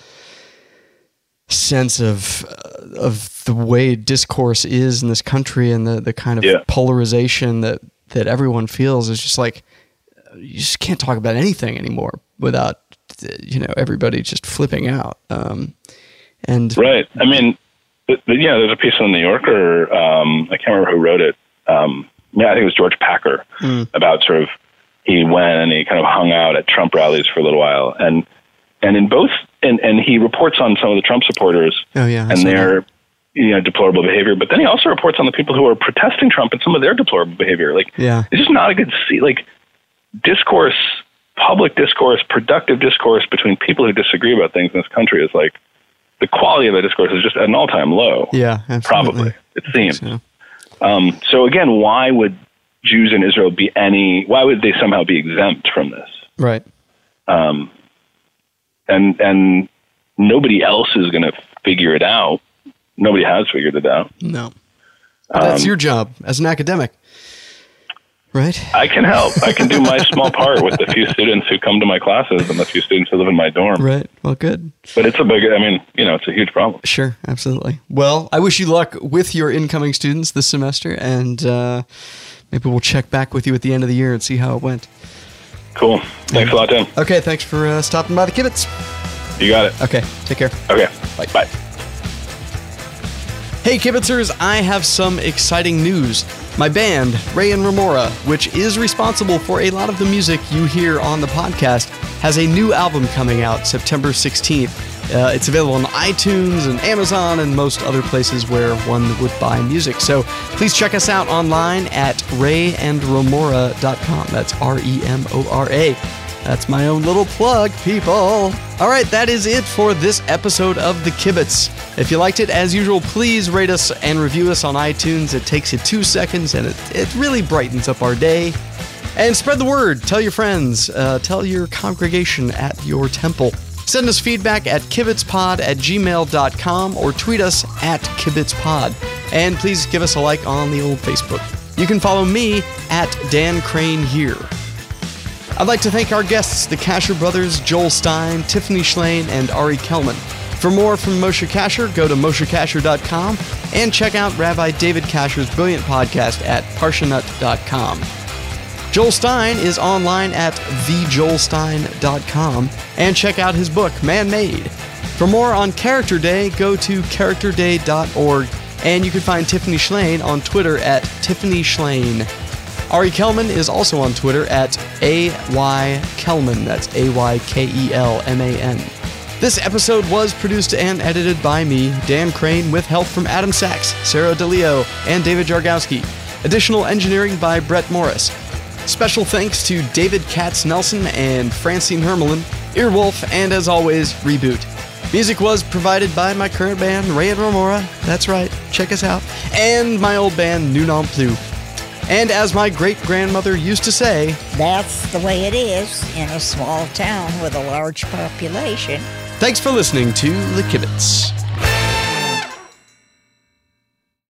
sense of uh, of the way discourse is in this country, and the, the kind of yeah. polarization that, that everyone feels is just like, you just can't talk about anything anymore without, you know, everybody just flipping out. Um, and right. I mean, th- th- yeah, there's a piece in The New Yorker. Um, I can't remember who wrote it. Um, yeah, I think it was George Packer mm. about sort of, he went and he kind of hung out at Trump rallies for a little while. And, and in both, and, and he reports on some of the Trump supporters oh, yeah, and their, that. you know, deplorable behavior. But then he also reports on the people who are protesting Trump and some of their deplorable behavior. Like, yeah. it's just not a good see like discourse, public discourse, productive discourse between people who disagree about things in this country is like, the quality of the discourse is just at an all-time low. Yeah, absolutely. Probably, it seems. So. Um, so again, why would Jews in Israel be any, why would they somehow be exempt from this? Right. Um, and and nobody else is going to figure it out. Nobody has figured it out. No. Well, that's um, your job as an academic. Right. I can help. I can do my small part with the few students who come to my classes and the few students who live in my dorm. Right. Well, good. But it's a big, I mean, you know, it's a huge problem. Sure. Absolutely. Well, I wish you luck with your incoming students this semester, and uh, maybe we'll check back with you at the end of the year and see how it went. Cool. Thanks a lot, Tim. Okay. Thanks for uh, stopping by the Kibbutz. You got it. Okay. Take care. Okay. Bye. Bye. Hey Kibitzers, I have some exciting news. My band, Ray and Remora, which is responsible for a lot of the music you hear on the podcast, has a new album coming out September sixteenth. Uh, it's available on iTunes and Amazon and most other places where one would buy music. So please check us out online at ray and remora dot com. That's R E M O R A. That's my own little plug, people. All right, that is it for this episode of The Kibbutz. If you liked it, as usual, please rate us and review us on iTunes. It takes you two seconds, and it, it really brightens up our day. And spread the word. Tell your friends. Uh, tell your congregation at your temple. Send us feedback at kibbutz pod at gmail dot com or tweet us at kibbutz pod. And please give us a like on the old Facebook. You can follow me at Dan Crane here. I'd like to thank our guests, the Kasher brothers, Joel Stein, Tiffany Shlain, and Ari Kelman. For more from Moshe Kasher, go to moshe kasher dot com and check out Rabbi David Kasher's brilliant podcast at parshanut dot com. Joel Stein is online at the joel stein dot com and check out his book, Man-Made. For more on Character Day, go to character day dot org, and you can find Tiffany Shlain on Twitter at Tiffany Shlain. Ari Kelman is also on Twitter at A Y Kelman. That's A Y K E L M A N. This episode was produced and edited by me, Dan Crane, with help from Adam Sachs, Sarah DeLeo, and David Jargowski. Additional engineering by Brett Morris. Special thanks to David Katz-Nelson and Francine Hermelin, Earwolf, and as always, Reboot. Music was provided by my current band, Ray and Remora. That's right, check us out. And my old band, Nu Non Plus. And as my great-grandmother used to say, that's the way it is in a small town with a large population. Thanks for listening to The Kibbutz.